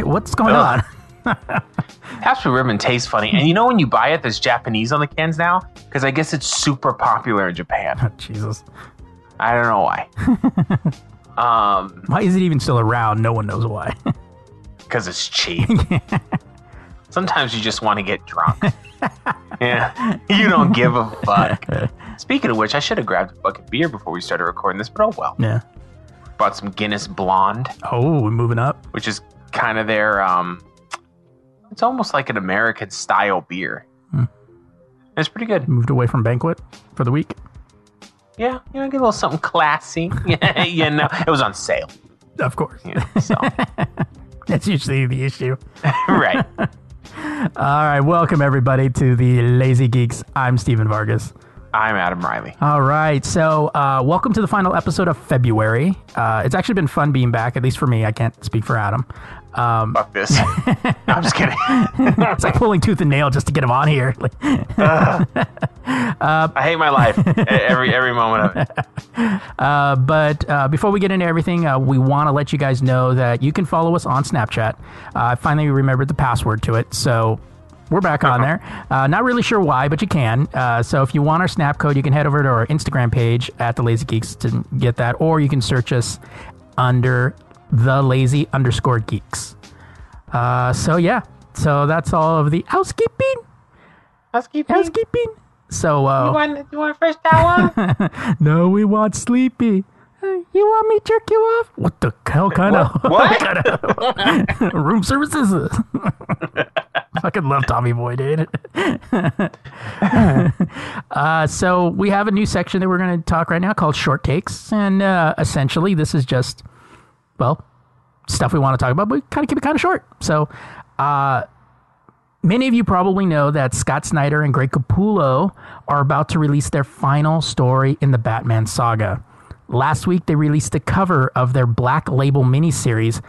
What's going on? Astro Ribbon tastes funny. And you know when you buy it, there's Japanese on the cans now? Because I guess it's super popular in Japan. Oh, Jesus. I don't know why. Why is it even still around? No one knows why. Because it's cheap. Yeah. Sometimes you just want to get drunk. Yeah, you don't give a fuck. Speaking of which, I should have grabbed a bucket of beer before we started recording this, but oh well. Yeah. Bought some Guinness Blonde. Oh, we're moving up. Which is kind of their it's almost like an American style beer. It's pretty good. Moved away from Banquet for the week. Yeah, you know, get a little something classy. You know, it was on sale, of course. Yeah, so that's usually the issue. Right. All right, welcome everybody to the Lazy Geeks. I'm Steven Vargas. I'm Adam Riley. All right. So welcome to the final episode of February. It's actually been fun being back, at least for me. I can't speak for Adam. Fuck this. No, I'm just kidding. It's like pulling tooth and nail just to get him on here. I hate my life. Every moment of it. But before we get into everything, we want to let you guys know that you can follow us on Snapchat. I finally remembered the password to it. So we're back on there. Not really sure why, but you can. So if you want our snap code, you can head over to our Instagram page at The Lazy Geeks to get that. Or you can search us under The Lazy _Geeks. So that's all of the housekeeping. Housekeeping. So you want a fresh towel? No, we want sleepy. You want me to jerk you off? What the hell kind of... What? What? Room services? I fucking love Tommy Boy, dude. So we have a new section that we're going to talk right now called Short Takes. And essentially, this is just, well, stuff we want to talk about, but we kind of keep it kind of short. So many of you probably know that Scott Snyder and Greg Capullo are about to release their final story in the Batman saga. Last week, they released the cover of their Black Label miniseries,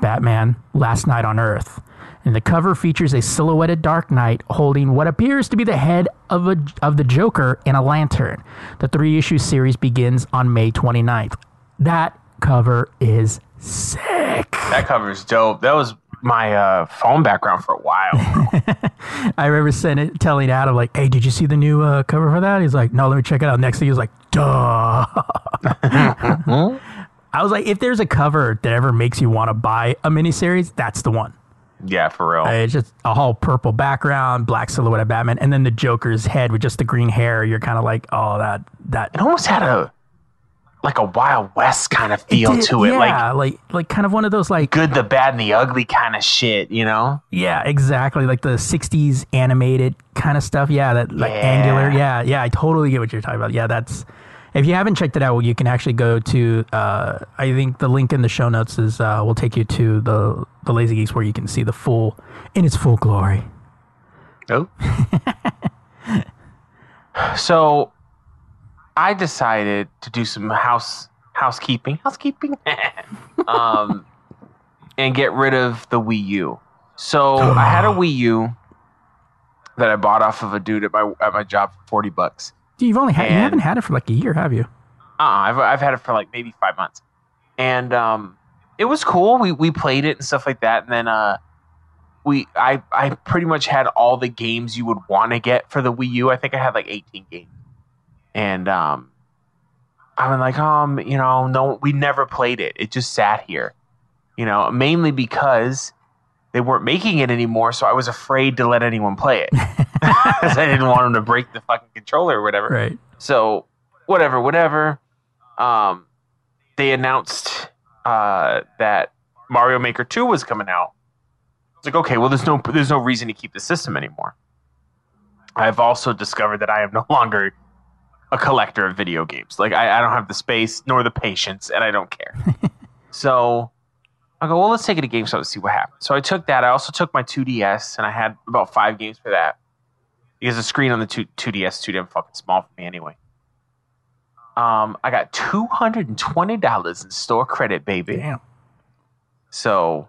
Batman: Last Night on Earth. And the cover features a silhouetted Dark Knight holding what appears to be the head of the Joker in a lantern. The three-issue series begins on May 29th. That cover is sick. That cover is dope. That was my phone background for a while. I remember telling Adam, like, hey, did you see the new cover for that? He's like, no, let me check it out. Next thing he was like, duh. I was like, if there's a cover that ever makes you want to buy a miniseries, that's the one. Yeah, for real. It's just a whole purple background, black silhouette of Batman, and then the Joker's head with just the green hair. You're kind of like, oh, that. It almost had a Wild West kind of feel to it. Yeah, like kind of one of those like good, the bad, and the ugly kind of shit, you know? Yeah, exactly. Like the 60s animated kind of stuff. Yeah, that angular. Yeah, yeah. I totally get what you're talking about. Yeah, that's. If you haven't checked it out, well, you can actually go to, I think the link in the show notes will take you to the Lazy Geeks where you can see in its full glory. Oh. So I decided to do some house housekeeping, and get rid of the Wii U. So I had a Wii U that I bought off of a dude at my job for $40. Dude, you haven't had it for like a year, have you? I've had it for like maybe 5 months, and it was cool. We played it and stuff like that, and then I pretty much had all the games you would want to get for the Wii U. I think I had like 18 games, and I'm like, no, we never played it. It just sat here, mainly because they weren't making it anymore. So I was afraid to let anyone play it because I didn't want them to break the fucking controller or whatever. Right. So whatever. They announced that Mario Maker 2 was coming out. It's like, okay, well, there's no reason to keep the system anymore. I've also discovered that I am no longer a collector of video games. Like, I don't have the space nor the patience, and I don't care. So I go, well, let's take it to GameStop and see what happens. So I took that. I also took my 2DS, and I had about 5 games for that. Because the screen on the 2DS is too damn fucking small for me anyway. I got $220 in store credit, baby. Damn. So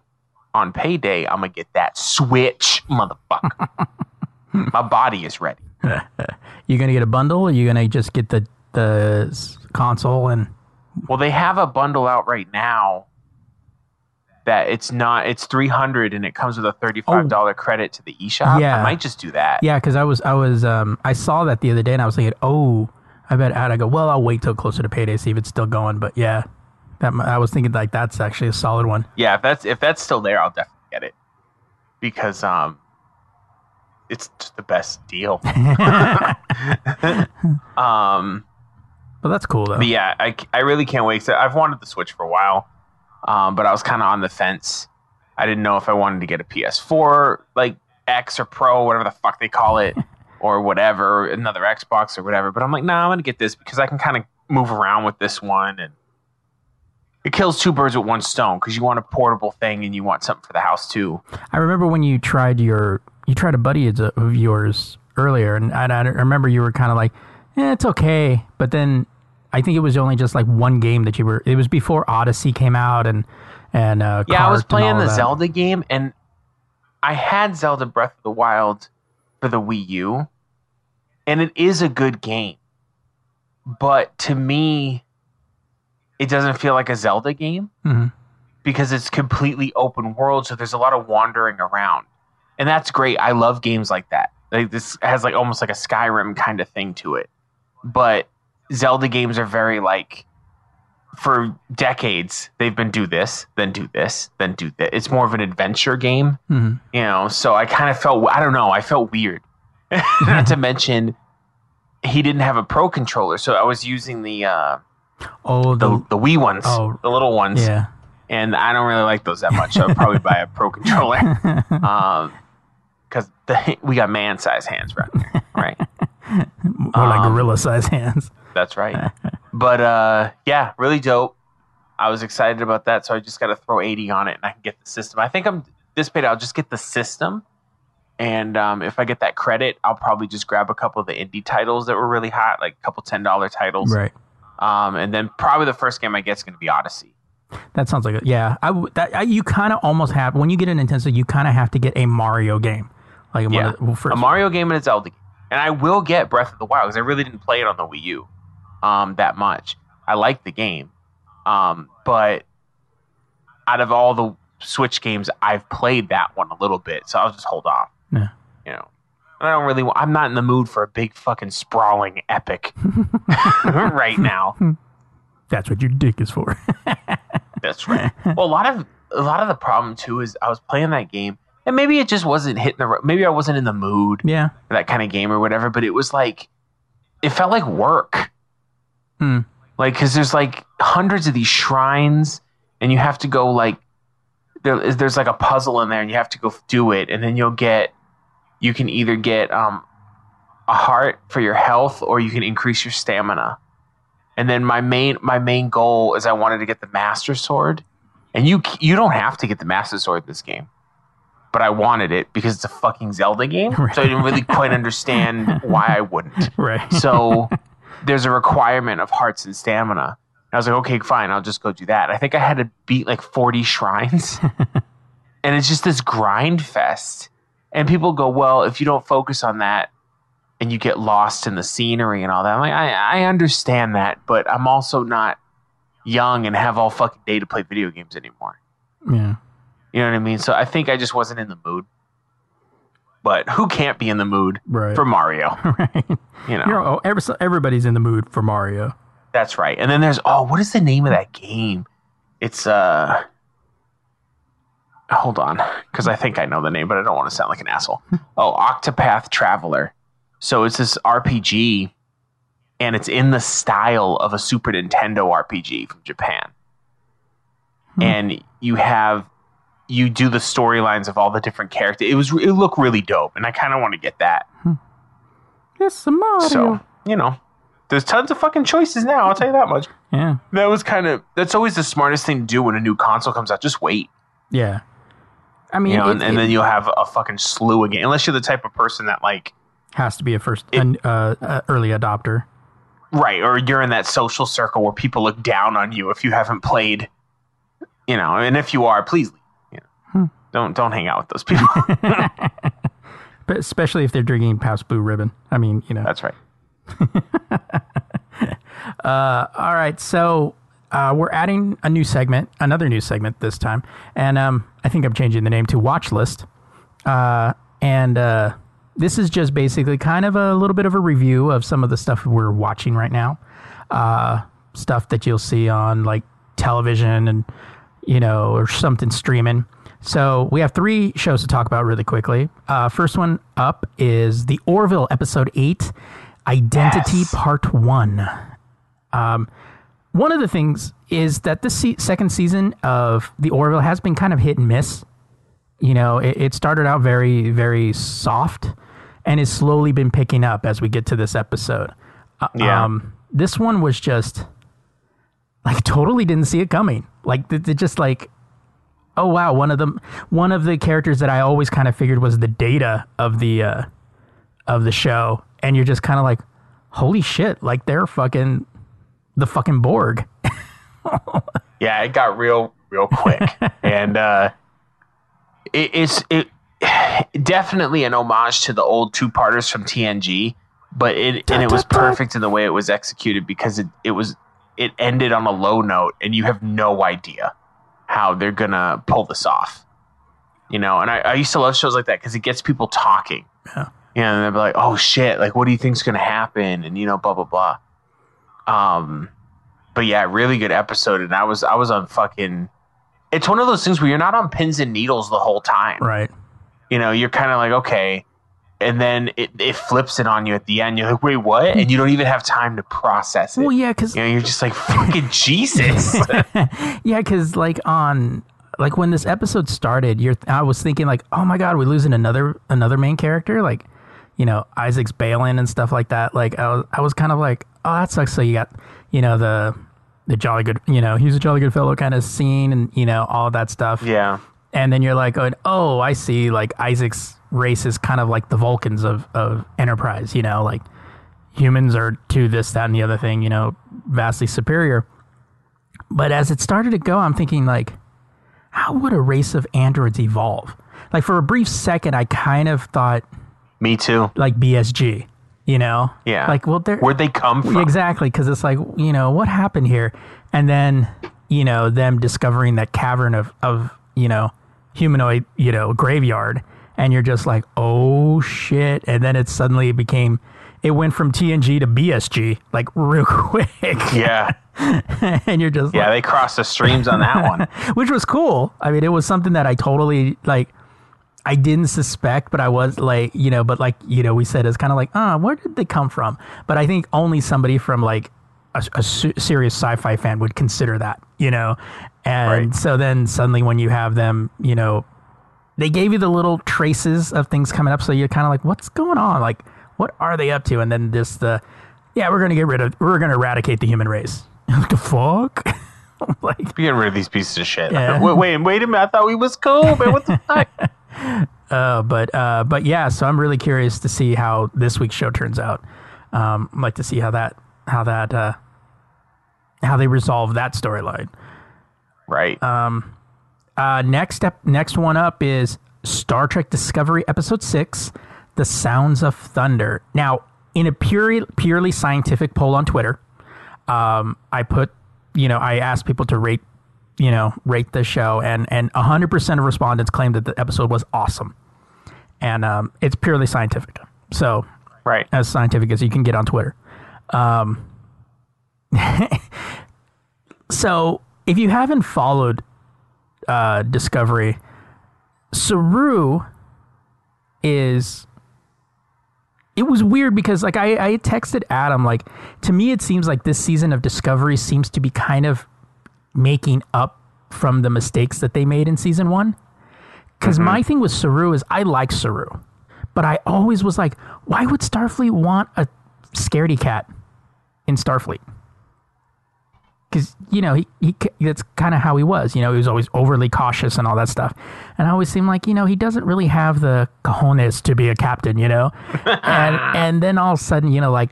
on payday, I'm going to get that Switch, motherfucker. My body is ready. You going to get a bundle, or you going to just get the console? And well, they have a bundle out right now that it's $300, and it comes with a $35 credit to the eShop. Yeah. I might just do that. Yeah, because I was I saw that the other day, and I was thinking, oh, I bet I go. Well, I'll wait till closer to payday, see if it's still going. But yeah, that I was thinking like that's actually a solid one. Yeah, if that's still there, I'll definitely get it because it's just the best deal. But that's cool though. But yeah, I really can't wait. I've wanted the Switch for a while, but I was kind of on the fence. I didn't know if I wanted to get a PS4, like X or Pro, whatever the fuck they call it, or whatever, another Xbox or whatever. But I'm like, nah, I'm gonna get this because I can kind of move around with this one, and it kills two birds with one stone because you want a portable thing and you want something for the house too. I remember when you tried a buddy of yours earlier, and I remember you were kind of like, it's okay. But then I think it was only just like one game that it was before Odyssey came out and yeah, I was playing the Zelda game, and I had Zelda Breath of the Wild for the Wii U, and it is a good game. But to me, it doesn't feel like a Zelda game because it's completely open world. So there's a lot of wandering around. And that's great. I love games like that. Like this has like almost like a Skyrim kind of thing to it. But Zelda games are very like, for decades, they've been do this, then do this, then do that. It's more of an adventure game, so I kind of felt, I felt weird. Not to mention, he didn't have a pro controller. So I was using the Wii ones, the little ones. Yeah. And I don't really like those that much. So I'd probably buy a pro controller. Because we got man-sized hands right there, right? More like gorilla-sized hands. That's right. But, yeah, really dope. I was excited about that, so I just got to throw 80 on it, and I can get the system. I think I'll just get the system, and if I get that credit, I'll probably just grab a couple of the indie titles that were really hot, like a couple $10 titles. Right. And then probably the first game I get is going to be Odyssey. That sounds like it. Yeah. You kind of almost have, when you get a Nintendo, you kind of have to get a Mario game. Like a Mario game and a Zelda game. And I will get Breath of the Wild because I really didn't play it on the Wii U that much. I like the game. But out of all the Switch games, I've played that one a little bit. So I'll just hold off. Yeah. I'm not in the mood for a big fucking sprawling epic right now. That's what your dick is for. That's right. Well, a lot of the problem too is I was playing that game, and maybe it just wasn't hitting maybe I wasn't in the mood. Yeah. For that kind of game or whatever, but it was like it felt like work. Like because there's like hundreds of these shrines, and you have to go like there's like a puzzle in there, and you have to go do it, and then you can either get a heart for your health, or you can increase your stamina. And then my main goal is I wanted to get the Master Sword, and you don't have to get the Master Sword in this game, but I wanted it because it's a fucking Zelda game, right. So I didn't really quite understand why I wouldn't. Right. So there's a requirement of hearts and stamina, I was like, okay, fine, I'll just go do that. I think I had to beat like 40 shrines. And it's just this grind fest. And people go, well, if you don't focus on that and you get lost in the scenery and all that. I'm like, I understand that, but I'm also not young and have all fucking day to play video games anymore. Yeah. You know what I mean? So I think I just wasn't in the mood. But who can't be in the mood for Mario? Right. You know, everybody's in the mood for Mario. That's right. And then there's, what is the name of that game? It's, hold on, because I think I know the name, but I don't want to sound like an asshole. Octopath Traveler. So it's this RPG, and it's in the style of a Super Nintendo RPG from Japan. And you do the storylines of all the different characters. It looked really dope, and I kind of want to get that. It's a Mario. So, you know, there's tons of fucking choices now, I'll tell you that much. Yeah. That's always the smartest thing to do when a new console comes out. Just wait. Yeah. I mean, you know, and then you'll have a fucking slew again, unless you're the type of person that like has to be an early adopter, right? Or you're in that social circle where people look down on you if you haven't played, you know. And if you are, please, you know, don't hang out with those people, but especially if they're drinking Pabst Blue Ribbon. I mean, you know, that's right. All right, so. We're adding another new segment this time. And I think I'm changing the name to Watch List. And this is just basically kind of a little bit of a review of some of the stuff we're watching right now. Stuff that you'll see on like television and, you know, or something streaming. So we have three shows to talk about really quickly. First one up is The Orville, Episode 8, Identity Part 1. One of the things is that the second season of The Orville has been kind of hit and miss. You know, it started out very, very soft and has slowly been picking up as we get to this episode. This one was just like totally didn't see it coming. Like they just like, oh wow, one of the characters that I always kind of figured was the Data of the show, and you're just kind of like, holy shit, like they're fucking. The fucking Borg. Yeah, it got real quick, and it's definitely an homage to the old two-parters from TNG, but it was perfect in the way it was executed because it ended on a low note, and you have no idea how they're gonna pull this off, you know. And I used to love shows like that because it gets people talking, you know, and they'll be like, "Oh shit, like what do you think's gonna happen?" And you know, blah blah blah. But yeah, really good episode. And I was on fucking, it's one of those things where you're not on pins and needles the whole time. Right. You know, you're kind of like, okay. And then it flips it on you at the end. You're like, wait, what? And you don't even have time to process it. Well, yeah. Cause you know, you're just like fucking Jesus. Yeah. Cause like when this episode started, I was thinking like, oh my God, we're losing another main character. Like, you know, Isaac's bailing and stuff like that. Like I was kind of like, oh, that sucks. So you got, you know, the jolly good, you know, he's a jolly good fellow kind of scene and, you know, all that stuff. Yeah. And then you're like, oh, I see, like Isaac's race is kind of like the Vulcans of Enterprise, you know, like humans are to this, that, and the other thing, you know, vastly superior. But as it started to go, I'm thinking like, how would a race of androids evolve? Like for a brief second, I kind of thought, me too. Like BSG. You know? Yeah. Like, well, where'd they come from? Exactly, because it's like, you know, what happened here? And then, you know, them discovering that cavern of you know, humanoid, you know, graveyard. And you're just like, oh, shit. And then it suddenly became, it went from TNG to BSG, like, real quick. Yeah. And you're just yeah, like, they crossed the streams on that one. Which was cool. I mean, it was something that I totally, like, I didn't suspect, but I was like, you know, but like, you know, we said it's kind of like, where did they come from? But I think only somebody from like a serious sci-fi fan would consider that, you know? And so then suddenly when you have them, you know, they gave you the little traces of things coming up. So you're kind of like, what's going on? Like, what are they up to? And then just we're going to eradicate the human race. What the fuck? Like, be getting rid of these pieces of shit. Yeah. Wait a minute. I thought we was cool, man. What the fuck? But yeah, so I'm really curious to see how this week's show turns out. I'd like to see how that how they resolve that storyline. Right. Next one up is Star Trek Discovery Episode 6, The Sounds of Thunder. Now, in a purely scientific poll on Twitter, I asked people to rate the show, and 100% of respondents claimed that the episode was awesome. And it's purely scientific. So, right, as scientific as you can get on Twitter. So, if you haven't followed Discovery, Saru is... It was weird because, like, I texted Adam, like, to me it seems like this season of Discovery seems to be kind of making up from the mistakes that they made in season one. Because my thing with Saru is I like Saru, but I always was like, why would Starfleet want a scaredy cat in Starfleet? Because, you know, he that's kind of how he was. You know, he was always overly cautious and all that stuff. And I always seemed like, you know, he doesn't really have the cojones to be a captain, you know? and then all of a sudden, you know, like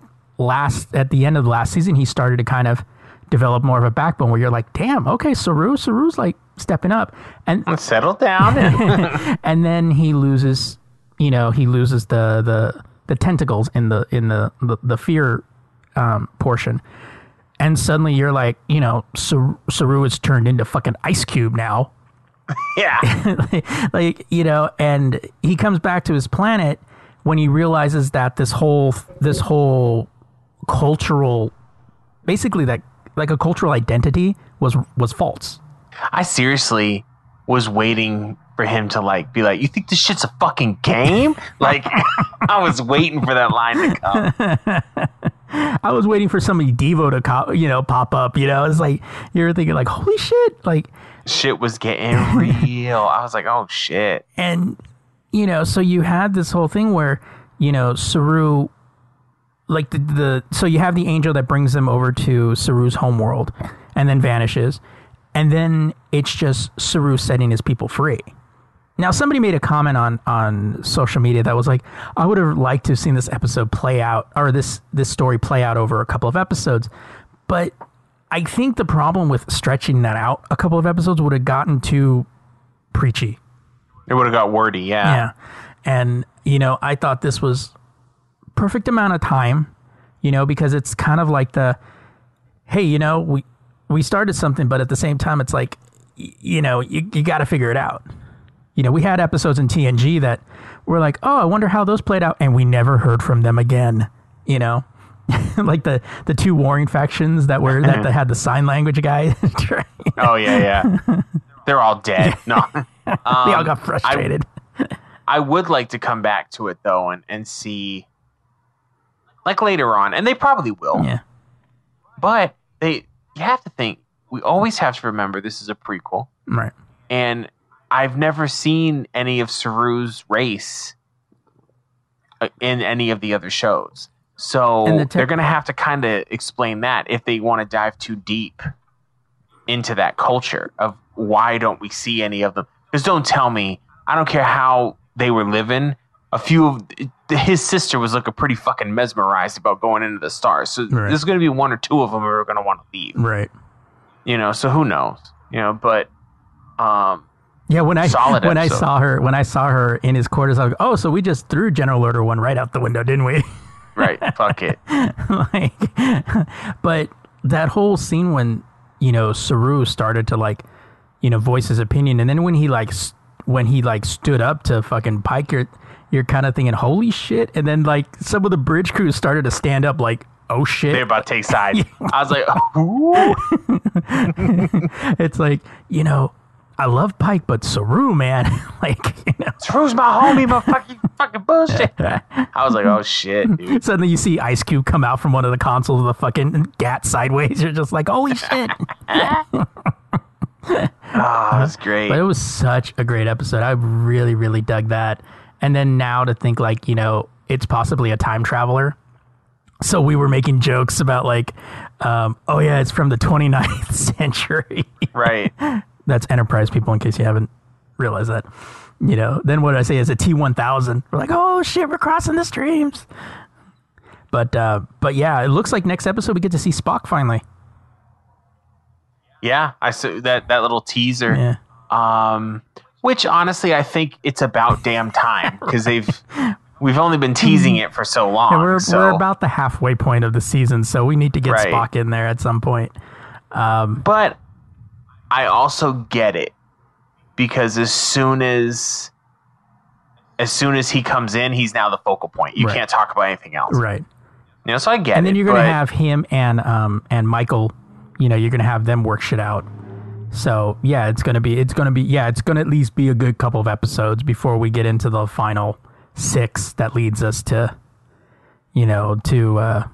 at the end of the last season, he started to kind of develop more of a backbone where you're like, damn, okay, Saru's like stepping up. And settle down. And then he loses, you know, the tentacles in the fear portion. And suddenly you're like, you know, Saru is turned into fucking Ice Cube now. Yeah. like, you know, and he comes back to his planet when he realizes that this whole cultural, basically that like a cultural identity was false. I seriously was waiting for him to like be like, you think this shit's a fucking game? Like, I was waiting for that line to come. I was waiting for somebody Devo to pop up. You know, it's like you're thinking like, holy shit, like shit was getting real. I was like, oh shit. And you know, so you had this whole thing where, you know, Saru, like so you have the angel that brings them over to Saru's homeworld, and then vanishes, and then it's just Saru setting his people free. Now, somebody made a comment on social media that was like, I would have liked to have seen this episode play out, or this story play out over a couple of episodes. But I think the problem with stretching that out a couple of episodes would have gotten too preachy. It would have got wordy, yeah. Yeah. And, you know, I thought this was perfect amount of time, you know, because it's kind of like the, hey, you know, we started something, but at the same time, it's like, you know, you got to figure it out. You know, we had episodes in TNG that were like, oh, I wonder how those played out. And we never heard from them again, you know, like the two warring factions that had the sign language guy. Oh, yeah. They're all dead. No, they all got frustrated. I would like to come back to it, though, and see like later on. And they probably will. Yeah. But you have to think, we always have to remember this is a prequel. Right. And I've never seen any of Saru's race in any of the other shows. So they're going to have to kind of explain that if they want to dive too deep into that culture of why don't we see any of them. Because don't tell me, I don't care how they were living. A few of his sister was looking pretty fucking mesmerized about going into the stars. So There's going to be one or two of them who are going to want to leave. Right. You know, so who knows? You know, but... Yeah, when I saw her in his quarters, I was like, oh, so we just threw General Order 1 right out the window, didn't we? Right, fuck it. But that whole scene when, you know, Saru started to like, you know, voice his opinion, and then when he stood up to fucking Pike, you're kind of thinking, holy shit, and then like some of the bridge crew started to stand up, like, oh shit, they're about to take sides. Yeah. I was like, oh. It's like, you know, I love Pike, but Saru, man, like, you know. Saru's my homie, my fucking bullshit. I was like, oh shit, dude. Suddenly you see Ice Cube come out from one of the consoles of the fucking GAT sideways. You're just like, holy shit. Oh, that's great. But it was such a great episode. I really, really dug that. And then now to think like, you know, it's possibly a time traveler. So we were making jokes about like, oh yeah, it's from the 29th century. Right. That's Enterprise, people, in case you haven't realized that. You know, then what I say is a T-1000. We're like, oh shit, we're crossing the streams. But yeah, it looks like next episode we get to see Spock finally. Yeah, I saw that little teaser. Yeah. Which honestly, I think it's about damn time, because we've only been teasing it for so long. Yeah, we're about the halfway point of the season, so we need to get Spock in there at some point. But I also get it, because as soon as he comes in, he's now the focal point. You can't talk about anything else, right? You know, so I get it. And then you're gonna have him and Michael. You know, you're gonna have them work shit out. So yeah, it's gonna at least be a good couple of episodes before we get into the final 6 that leads us to, the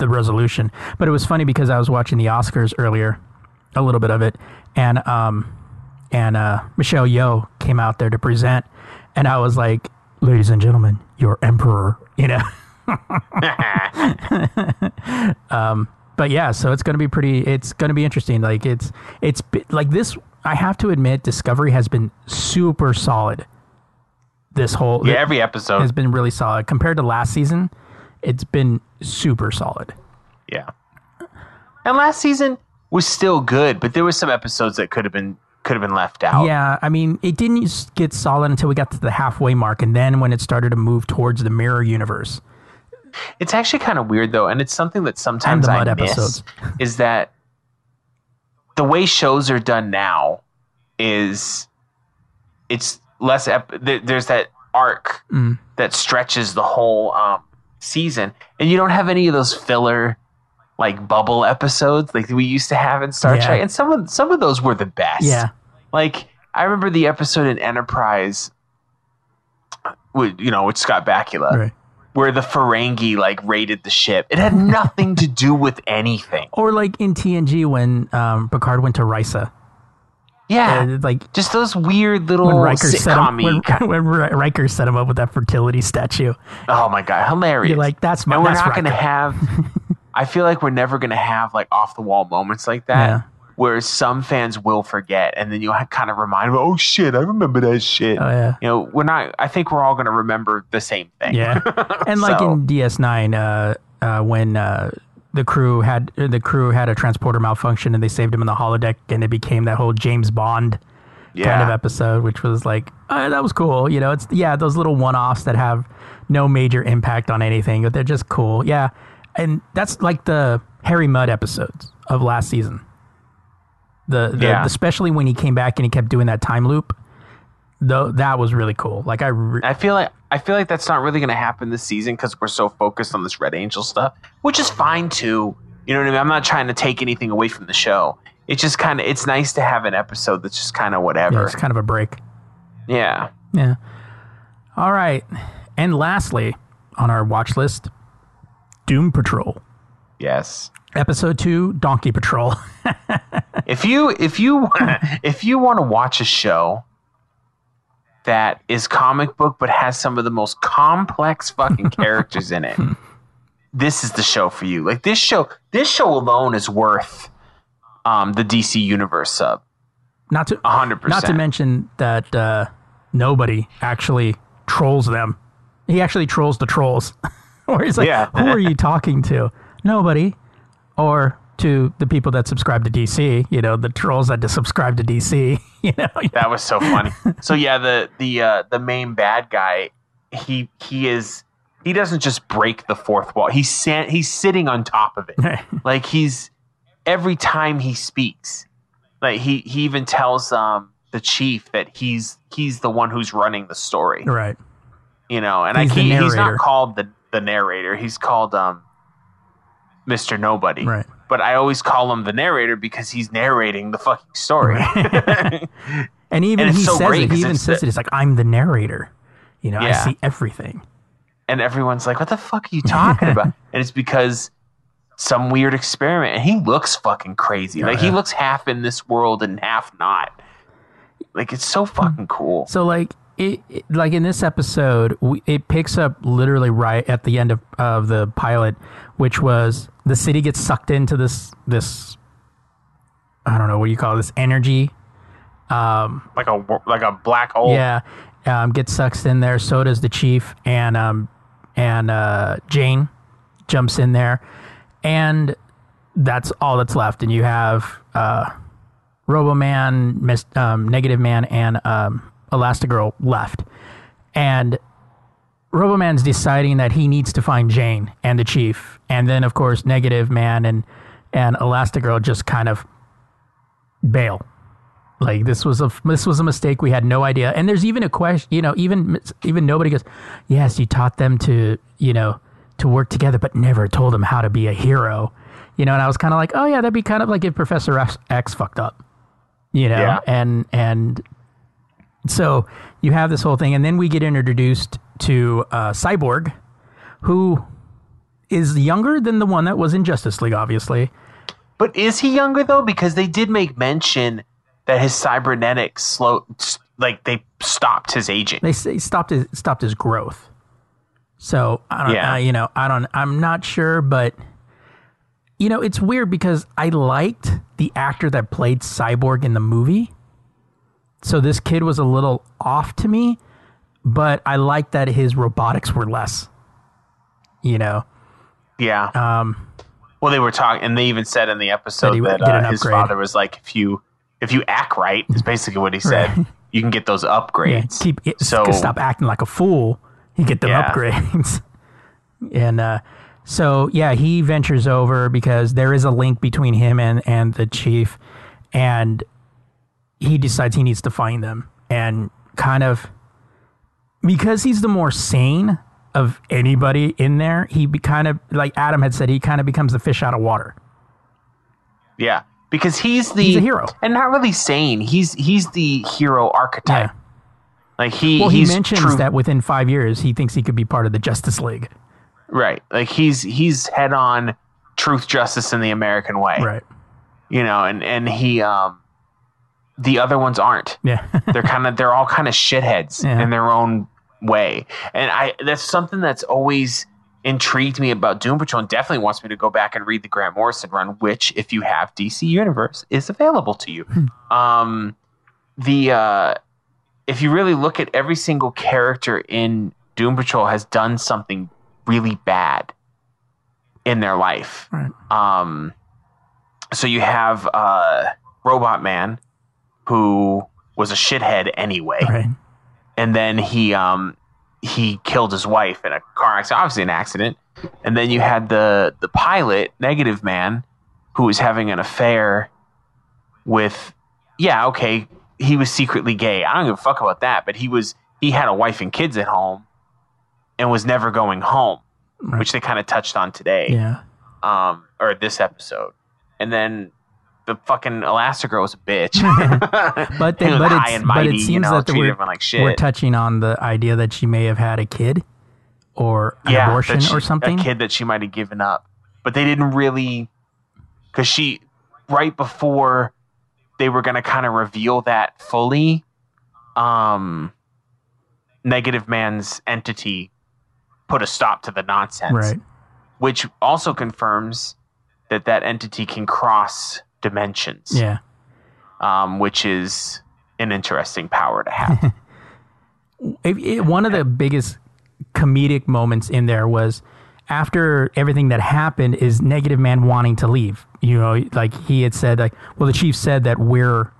resolution. But it was funny because I was watching the Oscars earlier, a little bit of it, and Michelle Yeoh came out there to present, and I was like, "Ladies and gentlemen, your emperor," you know. But yeah, so it's going to be interesting. Like it's like this, I have to admit, Discovery has been super solid. Every episode has been really solid compared to last season. It's been super solid. Yeah. And last season was still good, but there were some episodes that could have been left out. Yeah, I mean, it didn't get solid until we got to the halfway mark, and then when it started to move towards the mirror universe. It's actually kind of weird, though, and it's something that sometimes I miss, is that the way shows are done now is it's less... There's that arc that stretches the whole... season, and you don't have any of those filler like bubble episodes like we used to have in Star Trek, and some of those were the best. Yeah, like I remember the episode in Enterprise with Scott Bakula, where the Ferengi like raided the ship. It had nothing to do with anything. Or like in TNG when Picard went to Risa. Yeah, like just those weird little when Riker set him up with that fertility statue. Oh my god, hilarious! You're like, that's my. And we're not going to have. I feel like we're never going to have like off the wall moments like that, where some fans will forget, and then you kind of remind them, "Oh shit, I remember that shit." Oh yeah, we're not. I think we're all going to remember the same thing. Yeah, and like in DS9, when. The crew had a transporter malfunction and they saved him in the holodeck, and it became that whole James Bond kind of episode, which was like, that was cool. You know, it's those little one-offs that have no major impact on anything, but they're just cool. Yeah, and that's like the Harry Mudd episodes of last season. Especially when he came back and he kept doing that time loop. Though that was really cool. Like I feel like that's not really going to happen this season because we're so focused on this Red Angel stuff, which is fine too. You know what I mean? I'm not trying to take anything away from the show. It's just kind of it's nice to have an episode that's just kind of whatever. Yeah, it's kind of a break. Yeah. Yeah. All right. And lastly, on our watch list, Doom Patrol. Yes. Episode 2, Donkey Patrol. If you want to watch a show that is comic book but has some of the most complex fucking characters in it, this is the show for you. Like this show alone is worth the DC Universe sub. Not to 100%. Not to mention that nobody actually trolls them. He actually trolls the trolls. Where he's like, "Who are you talking to?" Nobody. Or to the people that subscribe to DC, the trolls that subscribe to DC, That was so funny. So yeah, the main bad guy, he doesn't just break the fourth wall. He's sitting on top of it. Like every time he speaks, like he even tells the chief that he's the one who's running the story. Right. And he's not called the narrator. He's called Mr. Nobody. Right. But I always call him the narrator because he's narrating the fucking story. Right. He even says it. It's like, "I'm the narrator. I see everything." And everyone's like, "What the fuck are you talking about?" And it's because some weird experiment. And he looks fucking crazy. Like he looks half in this world and half not. Like it's so fucking cool. So like like in this episode, it picks up literally right at the end of the pilot, which was the city gets sucked into this I don't know what you call it, this energy, like a black hole. Yeah, gets sucked in there. So does the chief, and Jane jumps in there, and that's all that's left. And you have Robot Man, Negative Man, and Elastigirl left. And Roboman's deciding that he needs to find Jane and the Chief. And then, of course, Negative Man and Elastigirl just kind of bail. Like, this was a mistake. We had no idea. And there's even a question, you know, even Nobody goes, yes, you taught them to, you know, to work together, but never told them how to be a hero. You know, and I was kind of like, oh, yeah, that'd be kind of like if Professor X fucked up, you know, yeah. And so you have this whole thing. And then we get introduced to Cyborg, who is younger than the one that was in Justice League, obviously. But is he younger, though? Because they did make mention that his cybernetics they stopped his aging. They stopped his growth. So I don't know, you know, I'm not sure, but you know, it's weird because I liked the actor that played Cyborg in the movie. So this kid was a little off to me, but I liked that his robotics were less, you know? Yeah. Well, they were talking, and they even said in the episode that his father was like, if you act right, is basically what he said, right. You can get those upgrades. Yeah, stop acting like a fool. You get them upgrades. And he ventures over because there is a link between him and the Chief, and he decides he needs to find them. And kind of, because he's the more sane of anybody in there, he kind of, like Adam had said, he kind of becomes the fish out of water. Yeah. Because he's a hero, and not really sane. He's the hero archetype. Yeah. Like he mentions that within 5 years he thinks he could be part of the Justice League. Right. Like he's head on truth, justice, and the American way. Right. You know, and he the other ones aren't. Yeah. They're all kind of shitheads in their own way. And that's something that's always intrigued me about Doom Patrol, and definitely wants me to go back and read the Grant Morrison run, which, if you have DC Universe, is available to you. If you really look at every single character in Doom Patrol has done something really bad in their life. Right. So you have Robot Man, who was a shithead anyway, right. And then he killed his wife in a car accident, obviously an accident. And then you had the pilot, Negative Man, who was having an affair with, he was secretly gay. I don't give a fuck about that, but he had a wife and kids at home and was never going home, right. Which they kind of touched on today, or this episode. And then the fucking Elastigirl was a bitch. But it seems that we're touching on the idea that she may have had a kid or an abortion or something. A kid that she might have given up. But they didn't really... Because she... Right before they were going to kind of reveal that fully, Negative Man's entity put a stop to the nonsense. Right. Which also confirms that entity can cross... dimensions, which is an interesting power to have. One of the biggest comedic moments in there was after everything that happened is Negative Man wanting to leave. You know, like he had said, like, well, the Chief said that we're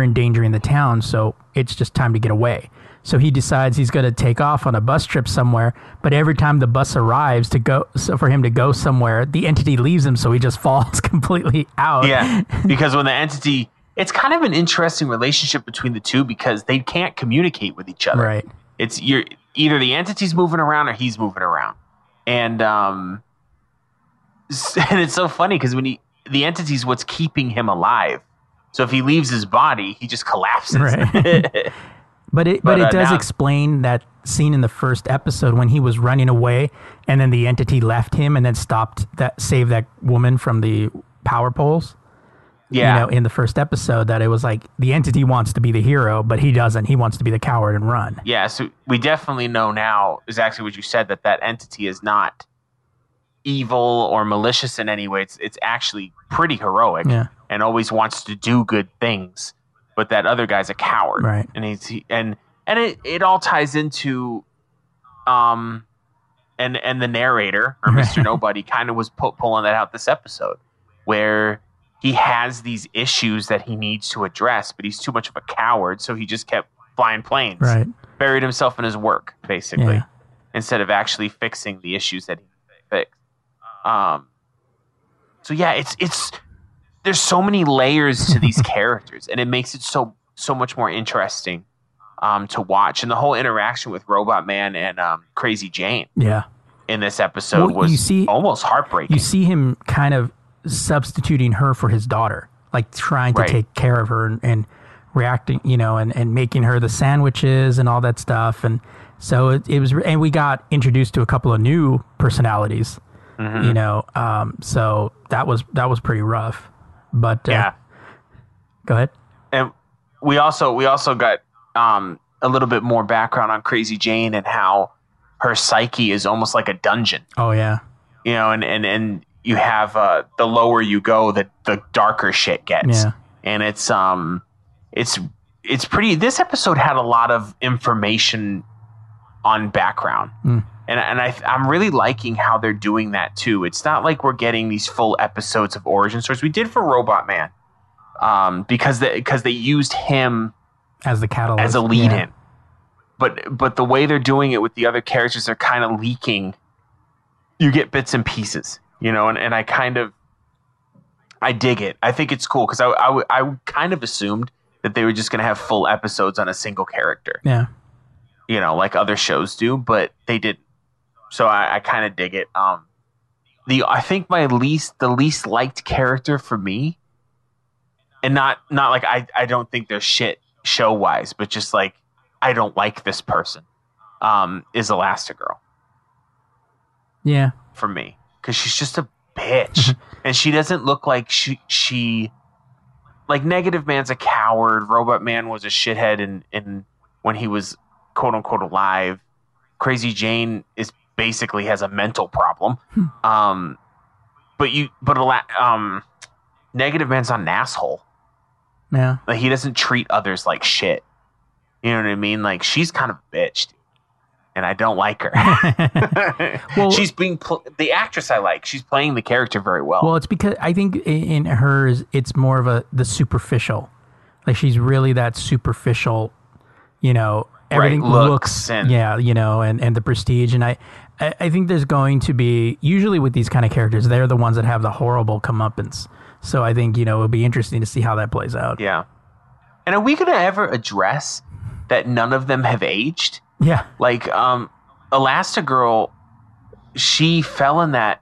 endangering the town, so it's just time to get away. So he decides he's going to take off on a bus trip somewhere, but every time the bus arrives for him to go somewhere, the entity leaves him, so he just falls completely out. Yeah, because when the entity... It's kind of an interesting relationship between the two because they can't communicate with each other. Right. It's either the entity's moving around or he's moving around. And it's so funny because when the entity's what's keeping him alive. So if he leaves his body, he just collapses. Right. But it does explain that scene in the first episode when he was running away and then the entity left him and then saved that woman from the power poles. Yeah. You know, in the first episode that it was like the entity wants to be the hero, but he doesn't. He wants to be the coward and run. Yeah. So we definitely know now exactly what you said, that entity is not evil or malicious in any way. It's actually pretty heroic and always wants to do good things. But that other guy's a coward, right? And it all ties into, and the narrator, or Mr. Nobody, kind of was pulling that out this episode, where he has these issues that he needs to address, but he's too much of a coward, so he just kept flying planes, right? Buried himself in his work, basically, instead of actually fixing the issues that he fixed. So yeah, it's there's so many layers to these characters, and it makes it so much more interesting to watch. And the whole interaction with Robot Man and Crazy Jane, in this episode was almost heartbreaking. You see him kind of substituting her for his daughter, like trying to take care of her and reacting, and making her the sandwiches and all that stuff. And so it was, and we got introduced to a couple of new personalities, so that was pretty rough, but go ahead. And we also got a little bit more background on Crazy Jane and how her psyche is almost like a dungeon. Oh yeah. And you have the lower you go, the darker shit gets. Yeah. And it's pretty. This episode had a lot of information on background, and I'm really liking how they're doing that too. It's not like we're getting these full episodes of origin stories. We did for Robot Man, because they used him as the catalyst, as a lead-in. Yeah. But the way they're doing it with the other characters, they're kind of leaking. You get bits and pieces. And I dig it. I think it's cool because I kind of assumed that they were just going to have full episodes on a single character. Yeah. Like other shows do, but they didn't. So I kind of dig it. I think the least liked character for me, and not like I don't think they're shit show wise, but just like I don't like this person, is Elastigirl. Yeah. For me. Because she's just a bitch, and she doesn't look like she like Negative Man's a coward. Robot Man was a shithead, and when he was quote unquote alive, Crazy Jane is basically has a mental problem. Negative Man's not an asshole. Yeah, like he doesn't treat others like shit. You know what I mean? Like she's kind of a bitch. Dude. And I don't like her. Well, she's being the actress I like. She's playing the character very well. Well, it's because I think in hers, it's more of the superficial. Like she's really that superficial, everything looks and, and the prestige. And I think there's going to be, usually with these kind of characters, they're the ones that have the horrible comeuppance. So I think, it'll be interesting to see how that plays out. Yeah. And are we going to ever address that none of them have aged? Yeah. Like Elastigirl, she fell in that.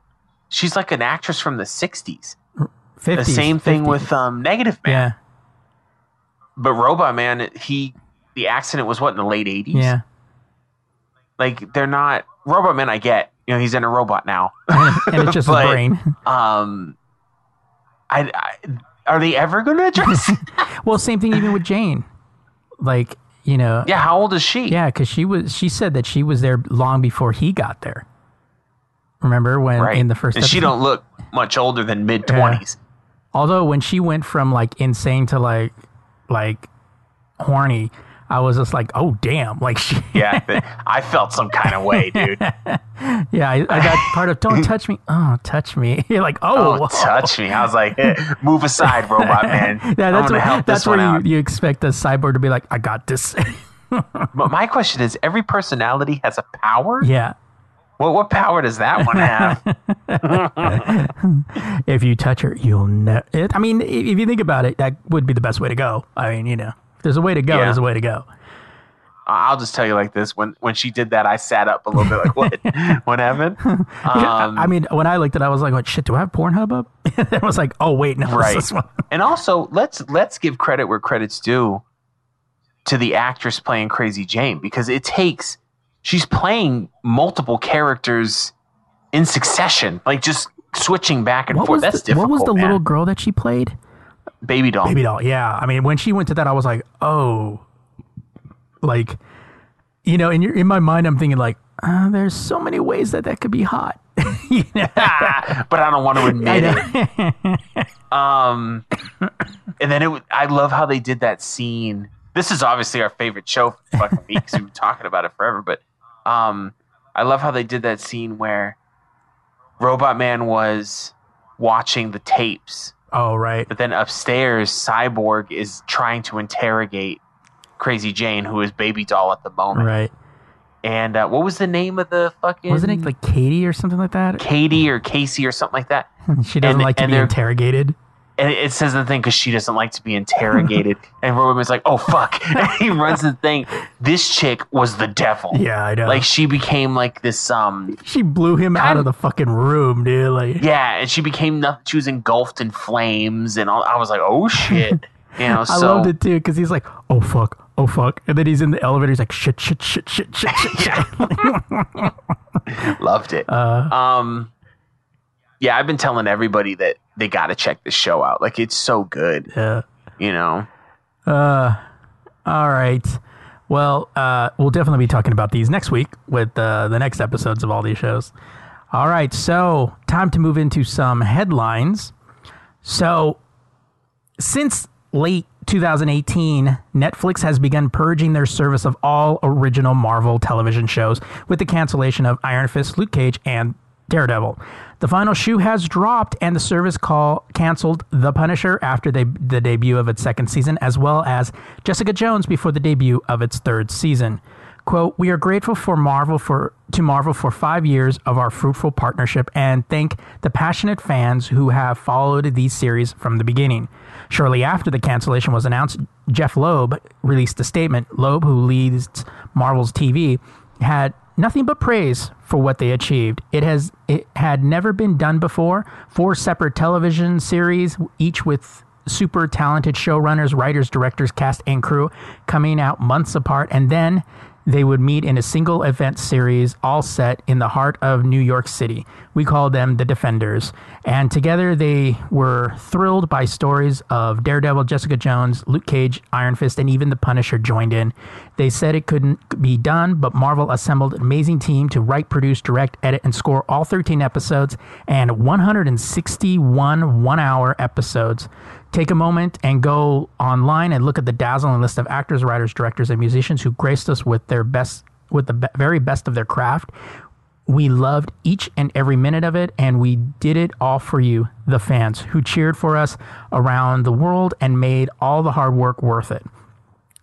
She's like an actress from the 60s. 50s, the same thing 50s. With Negative Man. Yeah. But Robot Man, the accident was what, in the late 80s? Yeah. Like they're not Robot Man, I get. He's in a robot now. And it's just but, a brain. Are they ever going to address? Well, same thing even with Jane. Like yeah, how old is she? Yeah, because she said that she was there long before he got there. Remember when in the first episode? She don't look much older than mid-20s. Although when she went from like insane to like horny, I was just like, oh damn, like she. Yeah, I felt some kind of way, dude. Yeah, I got part of don't touch me. Oh, touch me. You're like, oh touch me. I was like, move aside, Robot Man. Yeah, that's where you expect the cyborg to be like, I got this. But my question is, every personality has a power? Yeah. Well, what power does that one have? If you touch her, you'll never. I mean, if you think about it, that would be the best way to go. I mean, there's a way to go. Yeah. There's a way to go. I'll just tell you like this. When she did that, I sat up a little bit like, what happened? I mean, when I looked at it, I was like, what, shit, do I have Pornhub up? And I was like, oh, wait, no, it's this one. And also, let's give credit where credit's due to the actress playing Crazy Jane, because she's playing multiple characters in succession, like just switching back and forth. That's difficult. What was the little girl that she played? Baby doll. Yeah. I mean, when she went to that, I was like, oh, like, in my mind, I'm thinking like, there's so many ways that could be hot, but I don't want to admit it. And then I love how they did that scene. This is obviously our favorite show for fucking me because we've been talking about it forever, but I love how they did that scene where Robot Man was watching the tapes. Oh, right. But then upstairs, Cyborg is trying to interrogate Crazy Jane, who is Baby Doll at the moment. Right. And what was the name of the fucking... Wasn't it like Katie or something like that? Katie or Casey or something like that. She doesn't like to be interrogated. And it says the thing because she doesn't like to be interrogated. And Robot Man's like, oh, fuck. And he runs the thing. This chick was the devil. Yeah, I know. Like, she became like this... she blew him out of the fucking room, dude. Like, yeah, and she became nothing. She was engulfed in flames. And all, I was like, oh, shit. You know, I loved it, too, because he's like, oh, fuck. Oh fuck! And then he's in the elevator. He's like, "Shit, shit, shit, shit, shit, shit." Loved it. Yeah, I've been telling everybody that they got to check this show out. Like, it's so good. Yeah, you know. All right. Well, we'll definitely be talking about these next week with the next episodes of all these shows. All right, so time to move into some headlines. So, since late 2018, Netflix has begun purging their service of all original Marvel television shows with the cancellation of Iron Fist, Luke Cage, and Daredevil. The final shoe has dropped, and the service canceled The Punisher after the debut of its second season, as well as Jessica Jones before the debut of its third season. Quote, "We are grateful to Marvel for 5 years of our fruitful partnership and thank the passionate fans who have followed these series from the beginning." Shortly after the cancellation was announced, Jeff Loeb released a statement. Loeb, who leads Marvel's TV, had nothing but praise for what they achieved. It had never been done before. 4 separate television series, each with super talented showrunners, writers, directors, cast, and crew coming out months apart, and then they would meet in a single event series, all set in the heart of New York City. We call them the Defenders. And together they were thrilled by stories of Daredevil, Jessica Jones, Luke Cage, Iron Fist, and even the Punisher joined in. They said it couldn't be done, but Marvel assembled an amazing team to write, produce, direct, edit, and score all 13 episodes and 161 one-hour episodes. Take a moment and go online and look at the dazzling list of actors, writers, directors, and musicians who graced us with their best, with the very best of their craft. We loved each and every minute of it, and we did it all for you, the fans, who cheered for us around the world and made all the hard work worth it.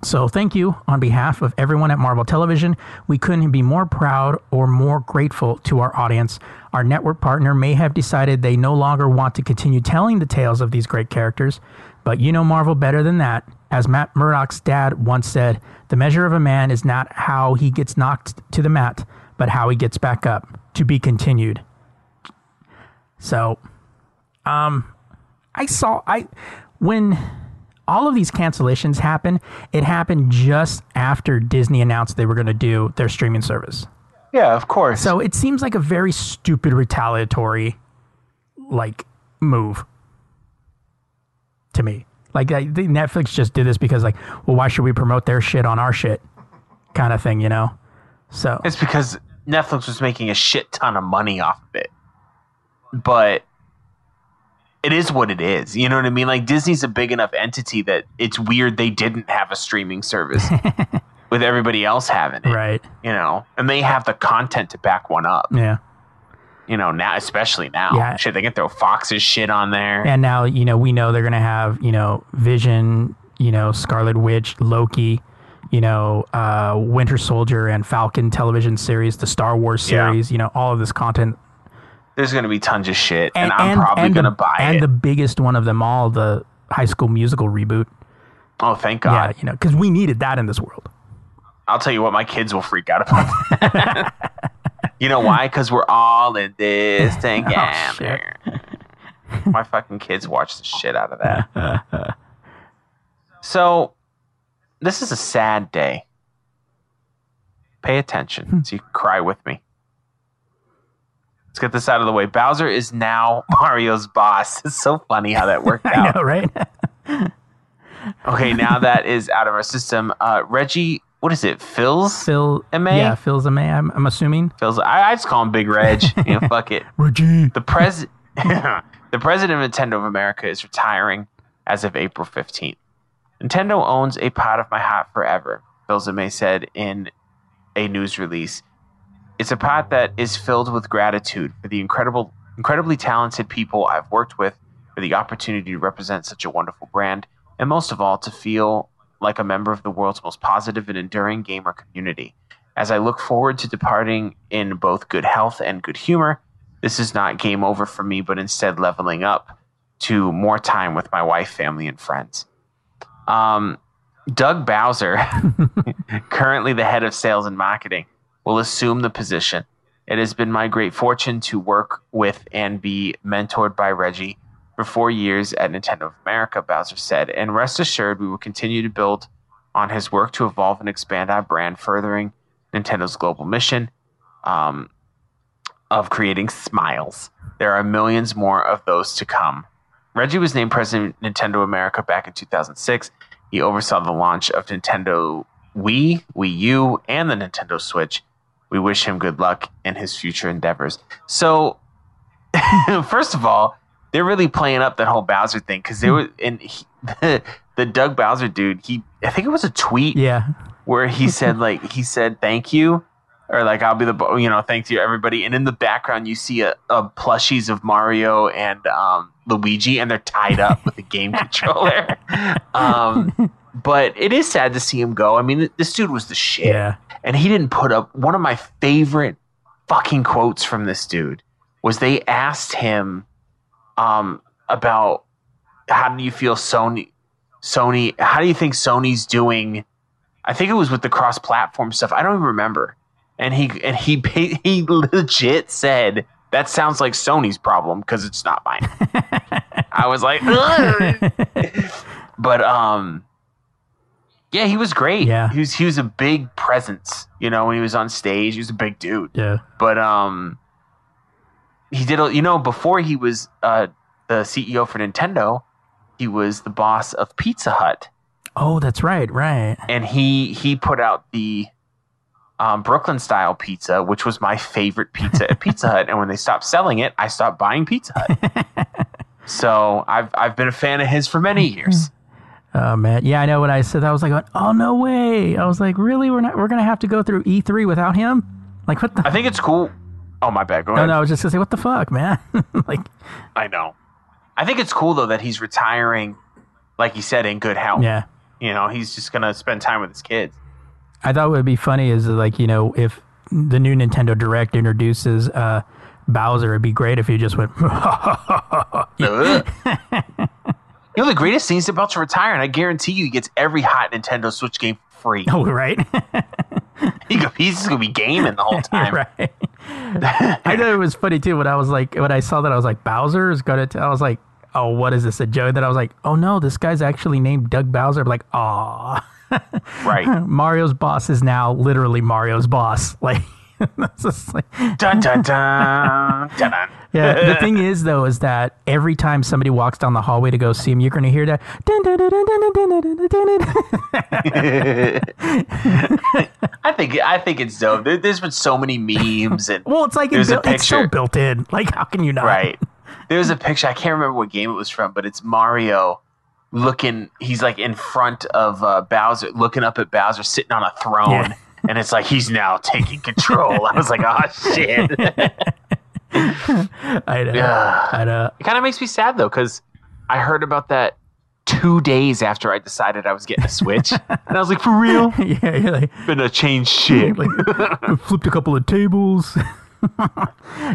So thank you on behalf of everyone at Marvel Television. We couldn't be more proud or more grateful to our audience. Our network partner may have decided they no longer want to continue telling the tales of these great characters, but you know Marvel better than that. As Matt Murdock's dad once said, "The measure of a man is not how he gets knocked to the mat, but how he gets back up." To be continued. So, when all of these cancellations happen, it happened just after Disney announced they were going to do their streaming service. Yeah, of course. So it seems like a very stupid retaliatory, like, move to me. Like, I think Netflix just did this because, like, well, why should we promote their shit on our shit kind of thing, you know? So it's because Netflix was making a shit ton of money off of it. But it is what it is. You know what I mean? Like, Disney's a big enough entity that it's weird they didn't have a streaming service with everybody else having it. Right. You know, and they have the content to back one up. Yeah. You know, now, especially now. Yeah. Shit, they can throw Fox's shit on there. And now, you know, we know they're going to have, you know, Vision, you know, Scarlet Witch, Loki, you know, Winter Soldier and Falcon television series, the Star Wars series, yeah. You know, all of this content. There's going to be tons of shit, and I'm probably going to buy it. And the biggest one of them all, the High School Musical reboot. Oh, thank God. Yeah, you know, because we needed that in this world. I'll tell you what, my kids will freak out about that. You know why? Because we're all in this together. Oh, my fucking kids watch the shit out of that. So, this is a sad day. Pay attention so you can cry with me. Let's get this out of the way. Bowser is now Mario's boss. It's so funny how that worked out. I know, right? Okay, now that is out of our system. Reggie, what is it? Fils-Aimé? Yeah, Fils-Aimé, I'm assuming. I just call him Big Reg. You know, fuck it. Reggie. The president of Nintendo of America is retiring as of April 15th. Nintendo owns a pot of my heart forever, Fils-Aimé said in a news release. It's a pod that is filled with gratitude for the incredibly talented people I've worked with, for the opportunity to represent such a wonderful brand, and most of all, to feel like a member of the world's most positive and enduring gamer community. As I look forward to departing in both good health and good humor, this is not game over for me, but instead leveling up to more time with my wife, family, and friends. Doug Bowser, currently the head of sales and marketing, will assume the position. It has been my great fortune to work with and be mentored by Reggie for 4 years at Nintendo of America, Bowser said, and rest assured we will continue to build on his work to evolve and expand our brand, furthering Nintendo's global mission of creating smiles. There are millions more of those to come. Reggie was named president of Nintendo America back in 2006. He oversaw the launch of Nintendo Wii, Wii U, and the Nintendo Switch. We wish him good luck in his future endeavors. So, first of all, they're really playing up that whole Bowser thing, because they were in the Doug Bowser dude. I think it was a tweet, where he said he said thank you, or I'll be the thank you everybody. And in the background, you see a plushies of Mario and Luigi, and they're tied up with a game controller. But it is sad to see him go. I mean, this dude was the shit. Yeah. And he didn't put up... One of my favorite fucking quotes from this dude was they asked him about how do you feel Sony... How do you think Sony's doing... I think it was with the cross-platform stuff. I don't even remember. And he legit said, that sounds like Sony's problem because it's not mine. I was like... Ugh! But... Yeah, he was great. Yeah. He was a big presence, when he was on stage. He was a big dude. Yeah. But he did, before he was the CEO for Nintendo, he was the boss of Pizza Hut. Oh, that's right, And he put out the Brooklyn-style pizza, which was my favorite pizza at Pizza Hut. And when they stopped selling it, I stopped buying Pizza Hut. So I've been a fan of his for many years. Oh man, yeah, I know. When I said that, I was like, "Oh no way!" I was like, "Really? We're gonna have to go through E3 without him? Like, what the?" I think it's cool. Oh my bad. Go ahead. No, I was just gonna say, "What the fuck, man?" I know. I think it's cool though that he's retiring, like he said, in good health. Yeah. He's just gonna spend time with his kids. I thought what would be funny is if the new Nintendo Direct introduces Bowser, it'd be great if he just went. The greatest thing is he's about to retire, and I guarantee you he gets every hot Nintendo Switch game free. Oh, right. He's just going to be gaming the whole time. Right. I know it was funny, too, when I saw that, I was like, Bowser is going to... I was like, oh, what is this, a joke? Then I was like, oh, no, this guy's actually named Doug Bowser. I'm like, aw. Right. Mario's boss is now literally Mario's boss. Dun, dun, dun. Dun, dun. Yeah, the thing is, though, is that every time somebody walks down the hallway to go see him, you're going to hear that. Dun, dun, dun, dun, dun, dun, dun, dun. I think it's dope. There's been so many memes. And well, it's so built in. How can you not? Right. There's a picture. I can't remember what game it was from, but it's Mario looking. He's in front of Bowser, looking up at Bowser, sitting on a throne. Yeah. And it's he's now taking control. I was like, oh, shit. I know. It kind of makes me sad, though, because I heard about that 2 days after I decided I was getting a Switch. And I was like, for real? Yeah, you're gonna change shit. Flipped a couple of tables.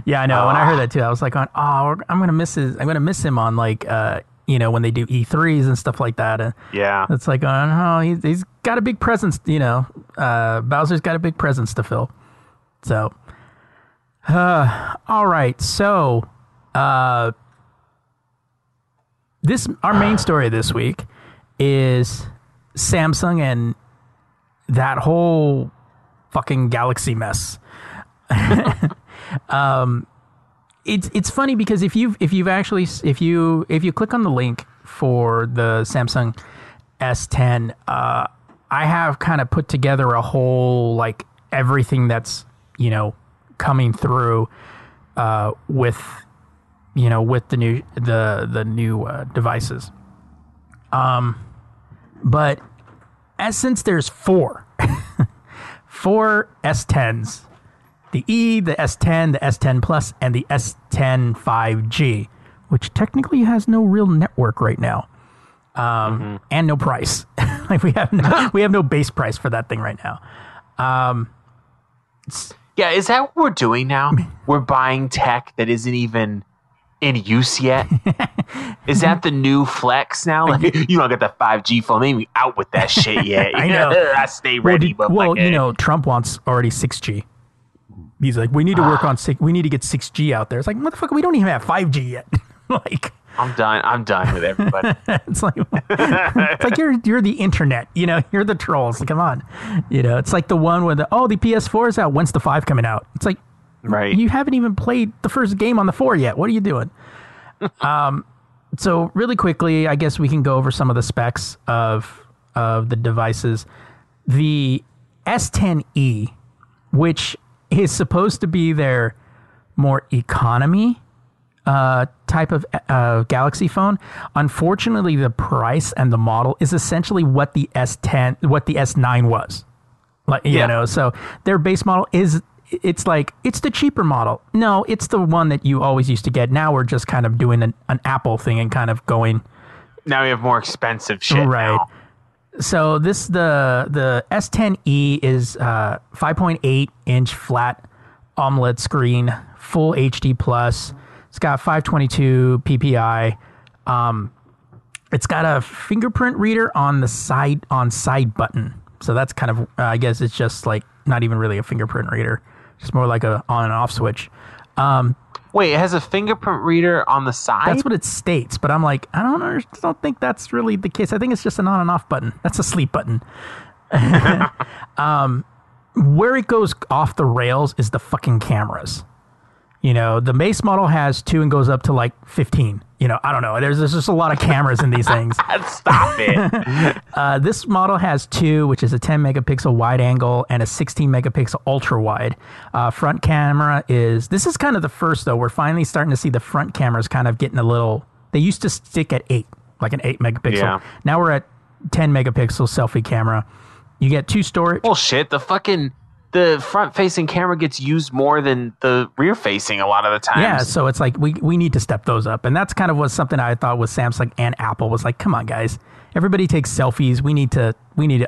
Yeah, I know. When I heard that, too, I was like, I'm going to miss him on, when they do E3s and stuff like that. And yeah. It's he's got a big presence, Bowser's got a big presence to fill. So, all right. So, our main story this week is Samsung and that whole fucking Galaxy mess. It's funny because if you click on the link for the Samsung S10, I have kind of put together a whole everything that's coming through with the new devices. But since there's four S10s the E, the S10, the S10 Plus, and the S10 5G, which technically has no real network right now, and no price. Like we have no base price for that thing right now. Yeah, is that what we're doing now? We're buying tech that isn't even in use yet. Is that the new flex now? Like, you don't get the 5G phone. Maybe out with that shit yet. I know. I stay ready. Trump wants already 6G. He's like, we need to work on six. We need to get 6G out there. It's like, motherfucker, we don't even have 5G yet. Like, I'm done with everybody. It's like, it's like you're the internet. You know, you're the trolls. Like, come on. You know, it's like the one where the PS4 is out. When's the 5 coming out? It's like, right. You haven't even played the first game on the 4 yet. What are you doing? So really quickly, I guess we can go over some of the specs of the devices. The S10e, which is supposed to be their more economy type of Galaxy phone. Unfortunately, the price and the model is essentially what the S10, what the S9 was. Like, you know, so their base model is, it's like, it's the cheaper model. No, it's the one that you always used to get. Now we're just kind of doing an Apple thing and kind of going. Now we have more expensive shit. Right. Now. So this the S10e is 5.8 inch flat AMOLED screen, full HD plus. It's got 522 PPI. It's got a fingerprint reader on the side button. So that's kind of I guess it's just like not even really a fingerprint reader, just more like a on and off switch. Wait, it has a fingerprint reader on the side? That's what it states, but I'm like, I don't think that's really the case. I think it's just an on and off button. That's a sleep button. Where it goes off the rails is the fucking cameras. You know, the base model has 2 and goes up to like 15. You know, I don't know. There's just a lot of cameras in these things. Stop it. This model has 2, which is a 10 megapixel wide angle and a 16 megapixel ultra wide. Front camera is, this is kind of the first though. We're finally starting to see the front cameras kind of getting a little, they used to stick at 8, like an 8 megapixel. Yeah. Now we're at 10 megapixel selfie camera. You get 2 storage. Bullshit. The front-facing camera gets used more than the rear-facing a lot of the time. Yeah, so it's like we need to step those up. And that's kind of was something I thought with Samsung and Apple was like, come on, guys. Everybody takes selfies. We need to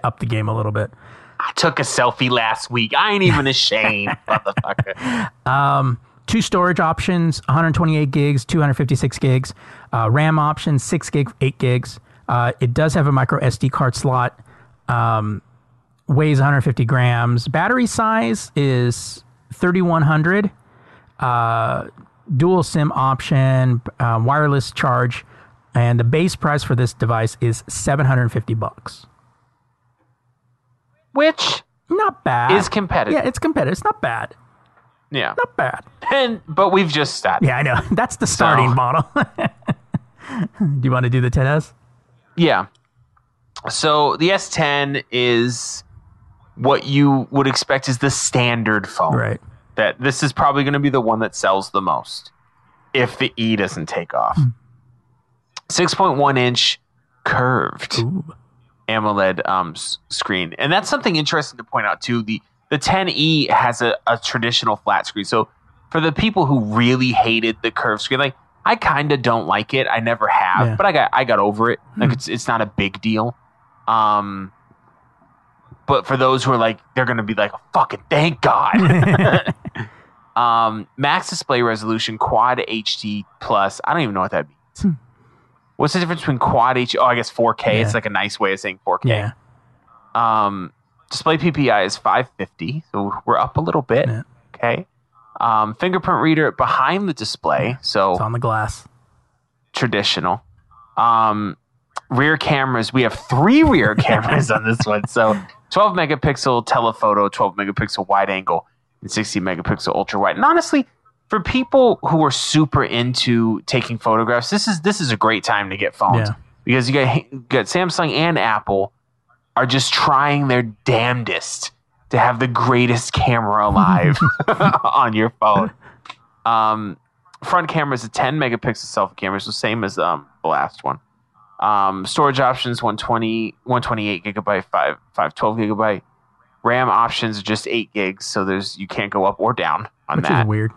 up the game a little bit. I took a selfie last week. I ain't even ashamed, motherfucker. 2 storage options, 128 gigs, 256 gigs. RAM options, 6 gig, 8 gigs. It does have a micro SD card slot. Weighs 150 grams. Battery size is 3,100. Dual SIM option, wireless charge, and the base price for this device is $750. Which not bad. Is competitive. Yeah, it's competitive. It's not bad. Yeah, not bad. But we've just started. Yeah, I know. That's the starting model. Do you want to do the 10s? Yeah. So the S10 is what you would expect is the standard phone. Right. That this is probably going to be the one that sells the most if the E doesn't take off. 6.1 inch curved AMOLED screen. And that's something interesting to point out too. The 10e has a traditional flat screen. So for the people who really hated the curved screen, like I kind of don't like it. I never have, but I got over it. Like it's not a big deal. But for those who are like, they're going to be like, fucking thank God. Max display resolution, quad HD plus. I don't even know what that means. What's the difference between quad HD? Oh, I guess 4K. Yeah. It's like a nice way of saying 4K. Yeah. Display PPI is 550. So we're up a little bit. Yeah. Okay. Fingerprint reader behind the display. So it's on the glass. Traditional. Rear cameras. We have 3 rear cameras on this one. So 12 megapixel telephoto, 12 megapixel wide angle, and 60 megapixel ultra wide. And honestly, for people who are super into taking photographs, this is a great time to get phones because you got Samsung and Apple are just trying their damnedest to have the greatest camera alive on your phone. Front camera is a 10 megapixel selfie camera, so same as the last one. Storage options, 128 gigabyte, 512 gigabyte. RAM options just 8 gigs, so there's you can't go up or down on which that. Is weird.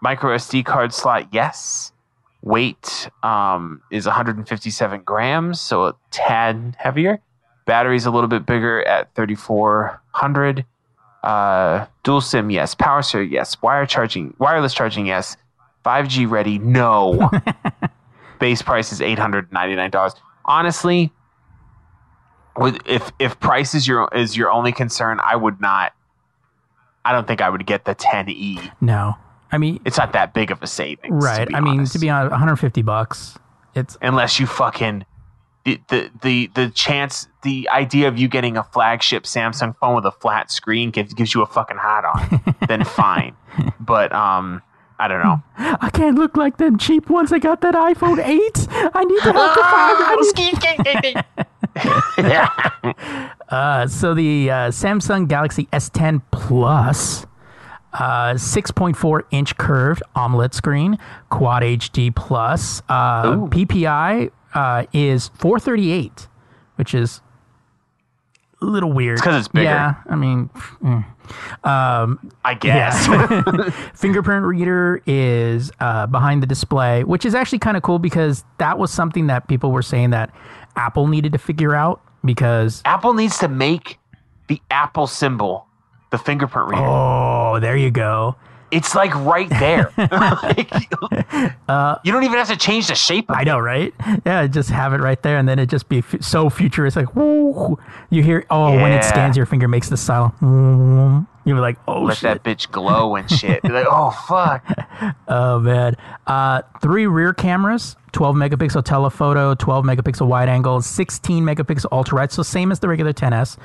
Micro SD card slot, yes. Weight is 157 grams, so a tad heavier. Battery's a little bit bigger at 3,400. Dual SIM, yes. Power steer, yes. Wireless charging, yes. 5G ready, no. Base price is $899. Honestly, if price is your only concern, I don't think I would get the 10e. No. I mean, it's not that big of a savings. Right. To be honest, $150. It's unless you fucking the idea of you getting a flagship Samsung phone with a flat screen gives you a fucking hot on, then fine. But I don't know. I can't look like them cheap ones. I got that iPhone 8. I need to help the So the Samsung Galaxy S10 Plus. 6.4 inch curved AMOLED screen, quad HD plus. PPI is 438, which is a little weird. It's because it's bigger. Yeah, I mean, I guess. Yeah. Fingerprint reader is behind the display, which is actually kind of cool because that was something that people were saying that Apple needed to figure out because Apple needs to make the Apple symbol the fingerprint reader. Oh, there you go. It's like right there. You don't even have to change the shape of it. I know, right? Yeah, just have it right there, and then it just be so futuristic. Like, woo! You hear, when it scans your finger, makes the sound. You're like, oh, let shit. Let that bitch glow and shit. You're like, oh, fuck. Oh, man. 3 rear cameras, 12 megapixel telephoto, 12 megapixel wide angle, 16 megapixel ultra-wide, so same as the regular 10S.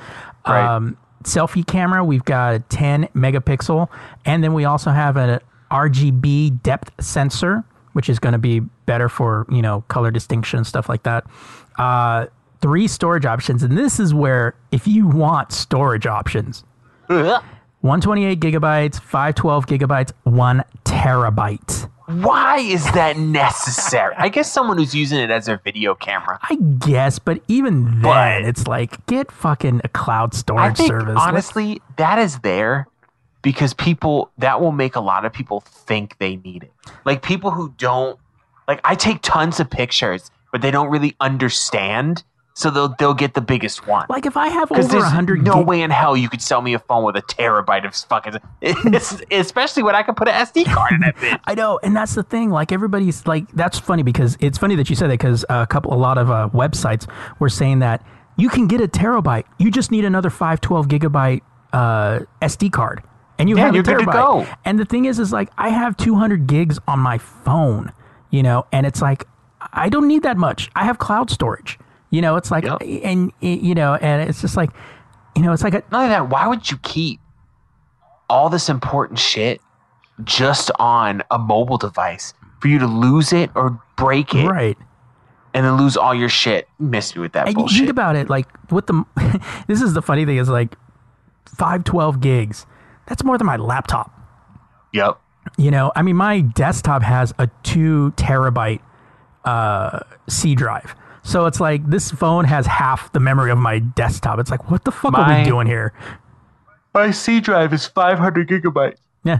Right. Selfie camera, we've got a 10 megapixel, and then we also have an RGB depth sensor, which is going to be better for color distinction and stuff like that. 3 storage options, and this is where if you want storage options, 128 gigabytes, 512 gigabytes, 1 terabyte. Why is that necessary? I guess someone who's using it as their video camera. I guess, but even then, it's like, get fucking a cloud storage service. Honestly, that is there because that will make a lot of people think they need it. Like people who don't, like I take tons of pictures, but they don't really understand. So they'll get the biggest one. Like if I have over 100 gigs. There's no way in hell you could sell me a phone with a terabyte of fucking... especially when I could put an SD card in that bitch. I know. And that's the thing. Like everybody's like... That's funny because... It's funny that you said that because a lot of websites were saying that you can get a terabyte. You just need another 512 gigabyte SD card. And you have a terabyte. Good to go. And the thing is like I have 200 gigs on my phone, and it's like I don't need that much. I have cloud storage. It's like, yep. and it's just like, it's like not only that. Why would you keep all this important shit just on a mobile device for you to lose it or break it, right? And then lose all your shit. Miss me with that bullshit. Think about it, like this is the funny thing is like 512 gigs. That's more than my laptop. Yep. I mean, my desktop has a 2 terabyte C drive. So it's like this phone has half the memory of my desktop. It's like, what the fuck are we doing here? My C drive is 500 gigabytes. Yeah.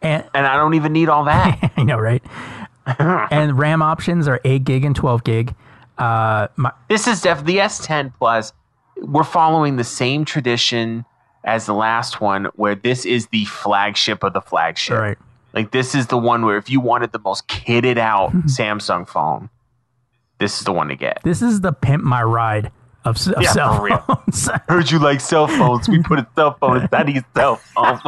And I don't even need all that. I know, right? And RAM options are 8 gig and 12 gig. This is definitely the S10 Plus. We're following the same tradition as the last one where this is the flagship of the flagship. Right. Like this is the one where if you wanted the most kitted out Samsung phone, this is the one to get. This is the pimp my ride of cell phones. For real. Heard you like cell phones. We put a cell phone inside these cell phones.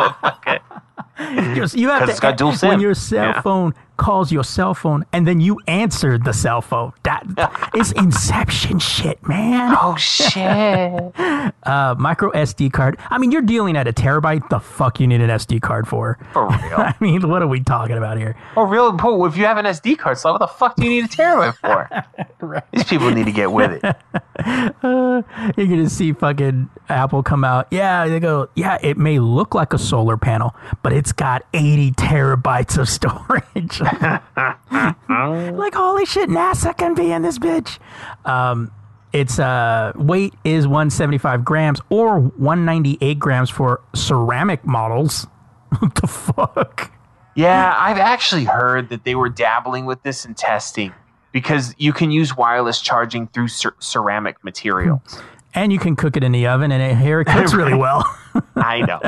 You have to, it's got dual SIM. When your cell phone calls your cell phone and then you answer the cell phone. That is inception shit, man. Oh, shit. Micro SD card. I mean, you're dealing at a terabyte. The fuck you need an SD card for? For real. I mean, what are we talking about here? For real, if you have an SD card, so what the fuck do you need a terabyte for? Right. These people need to get with it. You're going to see fucking Apple come out. Yeah, they go, yeah, it may look like a solar panel, but it's got 80 terabytes of storage. Like, holy shit, NASA can be in this bitch. Its weight is 175 grams or 198 grams for ceramic models. What the fuck? Yeah, I've actually heard that they were dabbling with this and testing because you can use wireless charging through ceramic materials. And you can cook it in the oven, and it cooks really well. I know.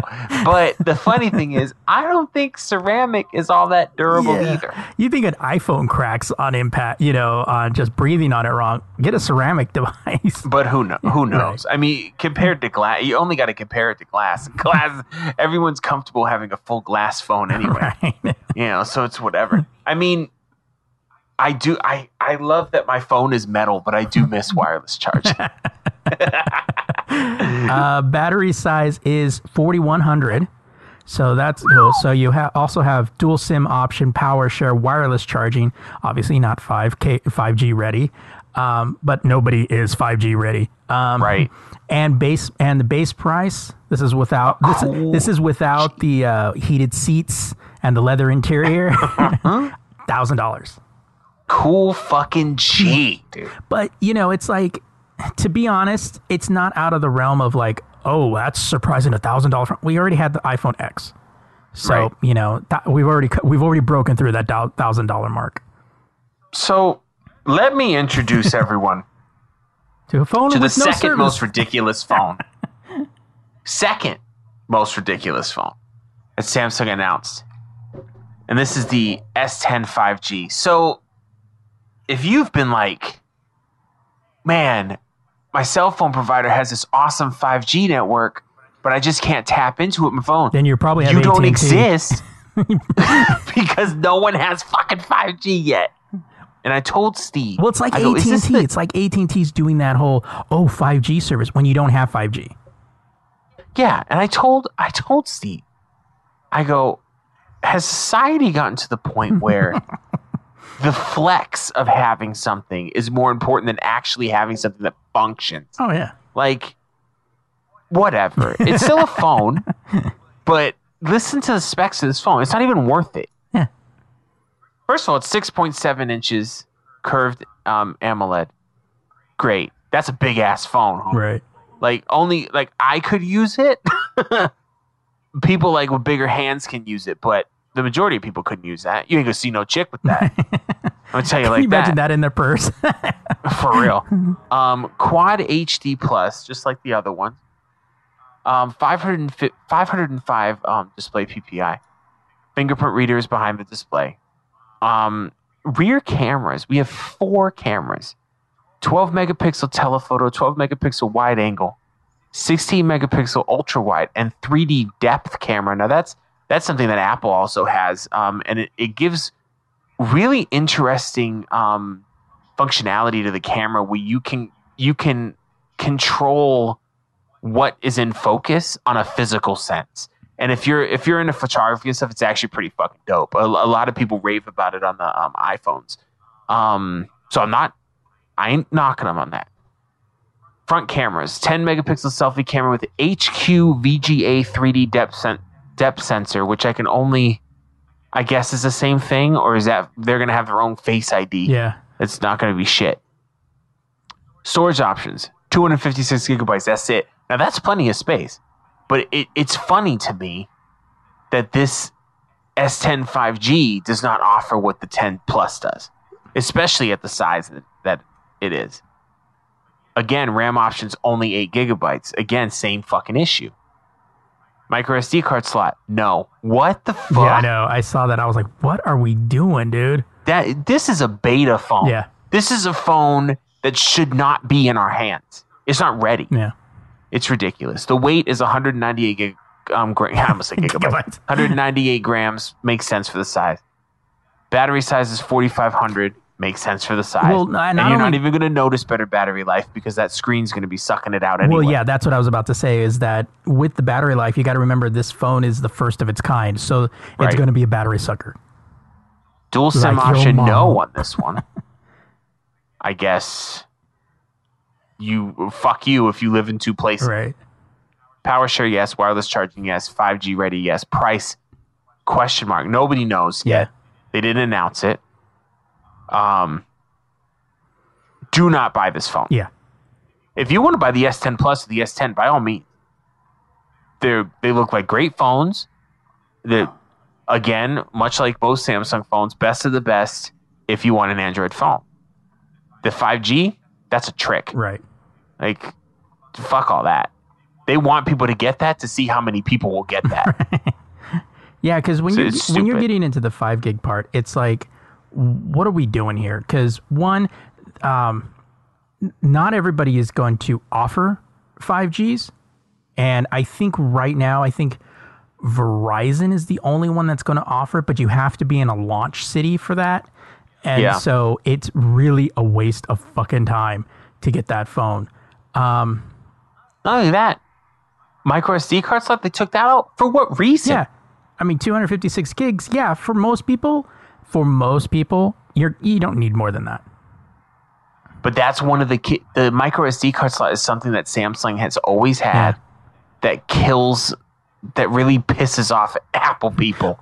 But the funny thing is, I don't think ceramic is all that durable either. You think an iPhone cracks on impact, on just breathing on it wrong. Get a ceramic device. But who knows? Right. I mean, compared to glass, you only got to compare it to glass. Glass, everyone's comfortable having a full glass phone anyway. Right. So it's whatever. I mean, I love that my phone is metal, but I do miss wireless charging. Battery size is 4,100, so that's cool. So you also have dual SIM option, PowerShare, wireless charging. Obviously not 5G ready, but nobody is 5G ready, right? And the base price. This is without this is without the heated seats and the leather interior. $1,000. Cool fucking G, dude. But it's like, to be honest, it's not out of the realm of like, oh, that's surprising, $1,000. We already had the iPhone X, so right. We've already broken through that $1,000 mark. So let me introduce everyone to a phone to the second most ridiculous phone. Second most ridiculous phone that Samsung announced, and this is the S10 5G. So if you've been like, man, my cell phone provider has this awesome 5G network, but I just can't tap into it with my phone, then you're probably you don't exist because no one has fucking 5G yet. And I told Steve, well, it's like AT&T. It's like AT&T's doing that whole 5G service when you don't have 5G. Yeah, and I told Steve, I go, has society gotten to the point where the flex of having something is more important than actually having something that functions? Oh, yeah. Like, whatever. It's still a phone, but listen to the specs of this phone. It's not even worth it. Yeah. First of all, it's 6.7 inches curved AMOLED. Great. That's a big-ass phone. Huh? Right. Like, only, like, I could use it. People, like, with bigger hands can use it, but the majority of people couldn't use that. You ain't gonna see no chick with that. I'm gonna tell you like that. Can you imagine that in their purse? For real. Quad HD Plus, just like the other one. 505 display PPI. Fingerprint readers behind the display. Rear cameras. We have 4 cameras. 12 megapixel telephoto, 12 megapixel wide angle, 16 megapixel ultra wide, and 3D depth camera. Now that's something that Apple also has, and it gives really interesting functionality to the camera where you can control what is in focus on a physical sense. And if you're into photography and stuff, it's actually pretty fucking dope. A lot of people rave about it on the iPhones. So I ain't knocking them on that. Front cameras, 10 megapixel selfie camera with HQ VGA 3D depth sensor, which I guess is the same thing, or is that they're going to have their own Face ID? Yeah. It's not going to be shit. Storage options, 256 gigabytes. That's it. Now that's plenty of space, but it's funny to me that this S10 5G does not offer what the 10 Plus does, especially at the size that it is. Again, RAM options, only 8 gigabytes. Again, same fucking issue. Micro SD card slot. No. What the fuck? Yeah, I know. I saw that. I was like, what are we doing, dude? This is a beta phone. Yeah. This is a phone that should not be in our hands. It's not ready. Yeah. It's ridiculous. The weight is 198 gigabytes. 198 grams. Makes sense for the size. Battery size is 4,500. Makes sense for the size. Well, and you're not even going to notice better battery life because that screen's going to be sucking it out anyway. Well, yeah, that's what I was about to say, is that with the battery life, you got to remember this phone is the first of its kind, so it's going to be a battery sucker. Dual SIM option, no on this one. I guess fuck you if you live in two places. Right. PowerShare, yes. Wireless charging, yes. 5G ready, yes. Price, question mark. Nobody knows yet. They didn't announce it. Do not buy this phone. Yeah. If you want to buy the S10 Plus or the S10, by all means, they look like great phones. They're, again, much like most Samsung phones, best of the best if you want an Android phone. The 5G, that's a trick. Right. Like, fuck all that. They want people to get that to see how many people will get that. Right. Yeah, because when you're getting into the 5 gig part, it's like, what are we doing here? Because one, not everybody is going to offer 5Gs. And I think right now, Verizon is the only one that's going to offer it, but you have to be in a launch city for that. And so it's really a waste of fucking time to get that phone. Not only that, micro SD cards, like they took that out for what reason? Yeah. I mean, 256 gigs. Yeah. For most people, you don't need more than that. But that's one of the micro SD card slot is something that Samsung has always had that kills, that really pisses off Apple people.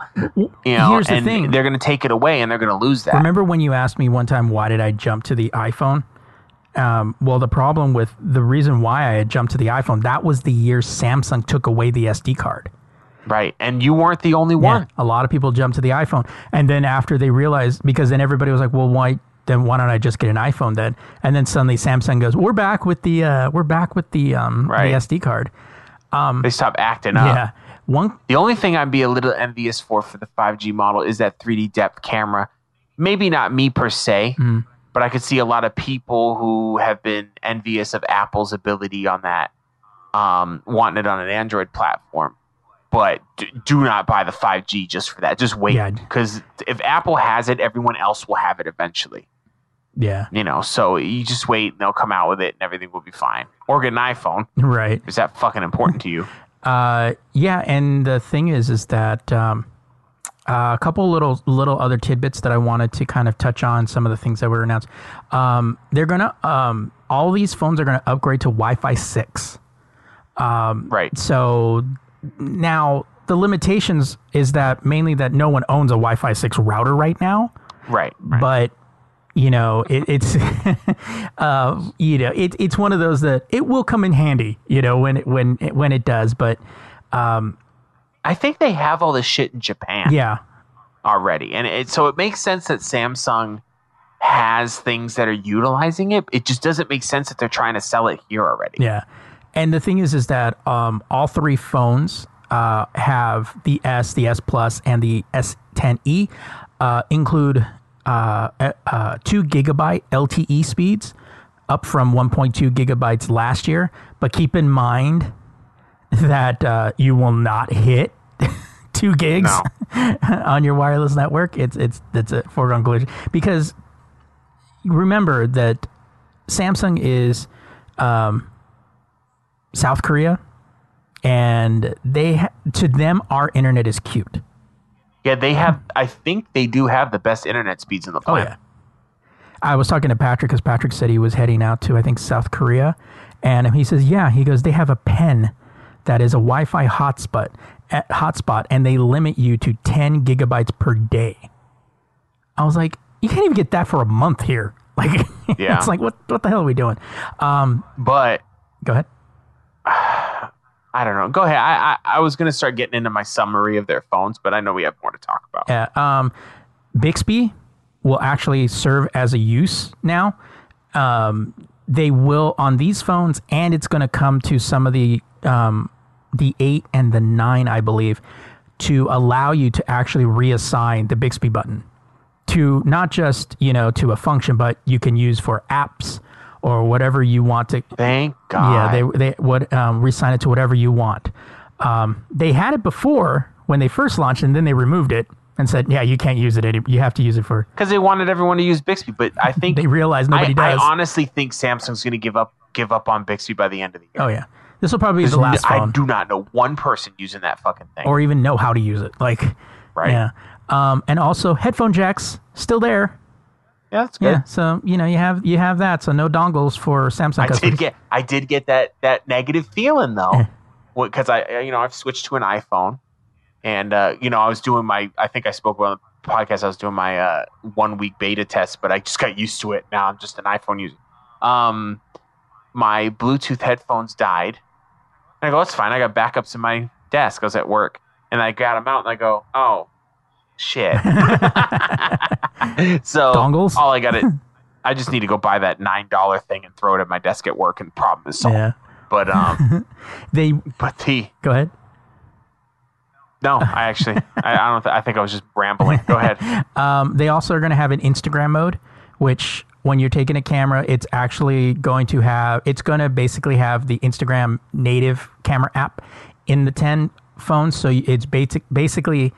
Here's the thing. They're going to take it away and they're going to lose that. Remember when you asked me one time, why did I jump to the iPhone? Well, the reason why I had jumped to the iPhone, that was the year Samsung took away the SD card. Right. And you weren't the only one. A lot of people jumped to the iPhone. And then after they realized, because then everybody was like, well, why don't I just get an iPhone then? And then suddenly Samsung goes, we're back with the SD card. They stopped acting up. Yeah. The only thing I'd be a little envious for the 5G model is that 3D depth camera. Maybe not me per se, but I could see a lot of people who have been envious of Apple's ability on that, wanting it on an Android platform. But do not buy the 5G just for that. Just wait, because if Apple has it, everyone else will have it eventually. Yeah. So you just wait and they'll come out with it and everything will be fine. Or get an iPhone. Right. Is that fucking important to you? Yeah. And the thing is that a couple little other tidbits that I wanted to kind of touch on, some of the things that were announced. They're going to, all these phones are going to upgrade to Wi-Fi 6. Right. So... Now, the limitations is that mainly that no one owns a Wi-Fi 6 router right now. Right. But, it's it's one of those that it will come in handy, when it does. But I think they have all this shit in Japan. Yeah. Already. And so it makes sense that Samsung has things that are utilizing it. It just doesn't make sense that they're trying to sell it here already. Yeah. And the thing is that all three phones have the S Plus, and the S10e include 2 gigabyte LTE speeds, up from 1.2 gigabytes last year. But keep in mind that you will not hit 2 gigs on your wireless network. It's a foregone conclusion, because remember that Samsung is. South Korea, and to them, our internet is cute. Yeah, they have. I think they do have the best internet speeds in the planet. Oh, yeah. I was talking to Patrick, because Patrick said he was heading out to, I think, South Korea, and he says, yeah, he goes, they have a pen that is a Wi-Fi hotspot, and they limit you to 10 gigabytes per day. I was like, you can't even get that for a month here. Like, yeah. It's like, what the hell are we doing? But go ahead. I don't know. Go ahead. I was going to start getting into my summary of their phones, but I know we have more to talk about. Yeah. Bixby will actually serve as a use now. They will on these phones, and it's going to come to some of the 8 and the 9, I believe, to allow you to actually reassign the Bixby button to not just, to a function, but you can use for apps. Or whatever you want to. Thank God. Yeah, they would resign it to whatever you want. They had it before when they first launched, and then they removed it and said, "Yeah, you can't use it anymore. You have to use it for." Because they wanted everyone to use Bixby, but I think they realized nobody does. I honestly think Samsung's going to give up on Bixby by the end of the year. Oh yeah, this will probably be the last phone. I do not know one person using that fucking thing, or even know how to use it. Like, right? Yeah. And also headphone jacks still there. Yeah, that's good. Yeah, so you have that. So no dongles for Samsung. I did get that negative feeling though, because I've switched to an iPhone, and I was doing I think I spoke on the podcast. I was doing my 1 week beta test, but I just got used to it. Now I'm just an iPhone user. my Bluetooth headphones died. And I go, it's fine. I got backups in my desk. I was at work. And I got them out, and I go, oh, shit. So dongles? All I got it. I just need to go buy that $9 thing and throw it at my desk at work, and the problem is solved. Yeah. But go ahead. No, I actually, I don't. I think I was just rambling. Go ahead. They also are going to have an Instagram mode, which when you're taking a camera, it's actually going to have. It's going to basically have the Instagram native camera app in the 10 phone. So it's basically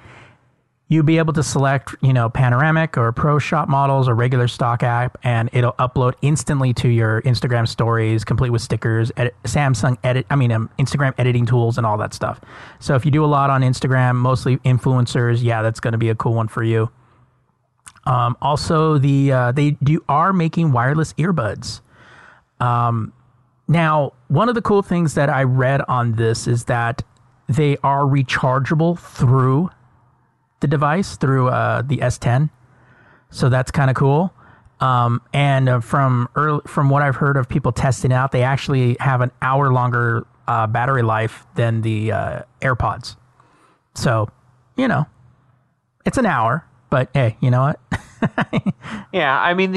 you'll be able to select, panoramic or pro shot models or regular stock app, and it'll upload instantly to your Instagram stories, complete with stickers, Instagram editing tools and all that stuff. So if you do a lot on Instagram, mostly influencers, yeah, that's going to be a cool one for you. Also, they are making wireless earbuds. Now, one of the cool things that I read on this is that they are rechargeable through the device, through the S10, so that's kind of cool. From what I've heard of people testing out, they actually have an hour longer battery life than the AirPods. So, it's an hour, but hey, you know what? Yeah, I mean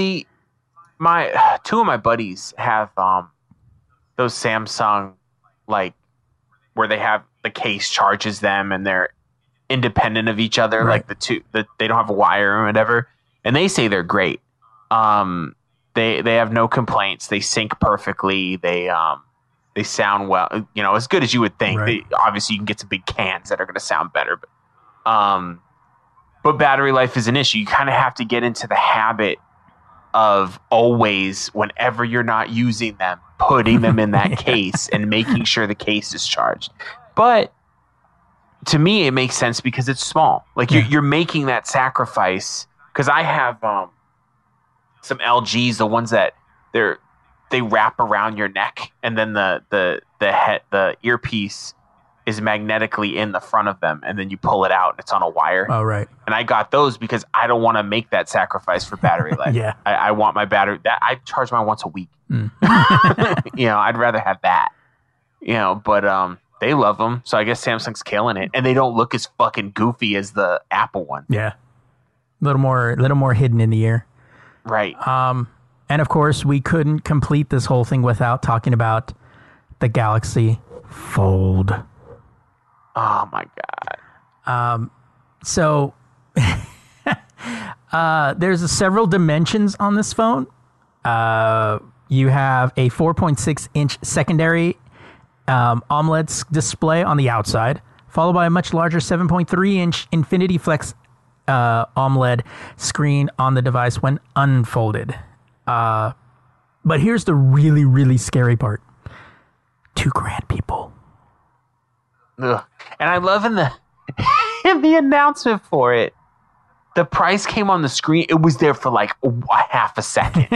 two of my buddies have those Samsung, like, where they have the case charges them and they're independent of each other, right? Like they don't have a wire or whatever, and they say they're great. They have no complaints. They sync perfectly. They sound well, as good as you would think. Right. Obviously, you can get some big cans that are going to sound better, but battery life is an issue. You kind of have to get into the habit of always, whenever you're not using them, putting them in that case and making sure the case is charged. But to me, it makes sense because it's small. Like you're making that sacrifice. Because I have some LGs, the ones that they wrap around your neck, and then the earpiece is magnetically in the front of them, and then you pull it out and it's on a wire. Oh, right. And I got those because I don't want to make that sacrifice for battery life. Yeah. I want my battery that I charge mine once a week. Mm. I'd rather have that. They love them, so I guess Samsung's killing it, and they don't look as fucking goofy as the Apple one. Yeah, a little more hidden in the ear, right? And of course, we couldn't complete this whole thing without talking about the Galaxy Fold. Oh my god! So there's several dimensions on this phone. You have a 4.6-inch secondary AMOLED display on the outside, followed by a much larger 7.3-inch Infinity Flex AMOLED screen on the device when unfolded. But here's the really, really scary part: $2,000, people. Ugh. And I love in the in the announcement for it, the price came on the screen. It was there for like a half a second.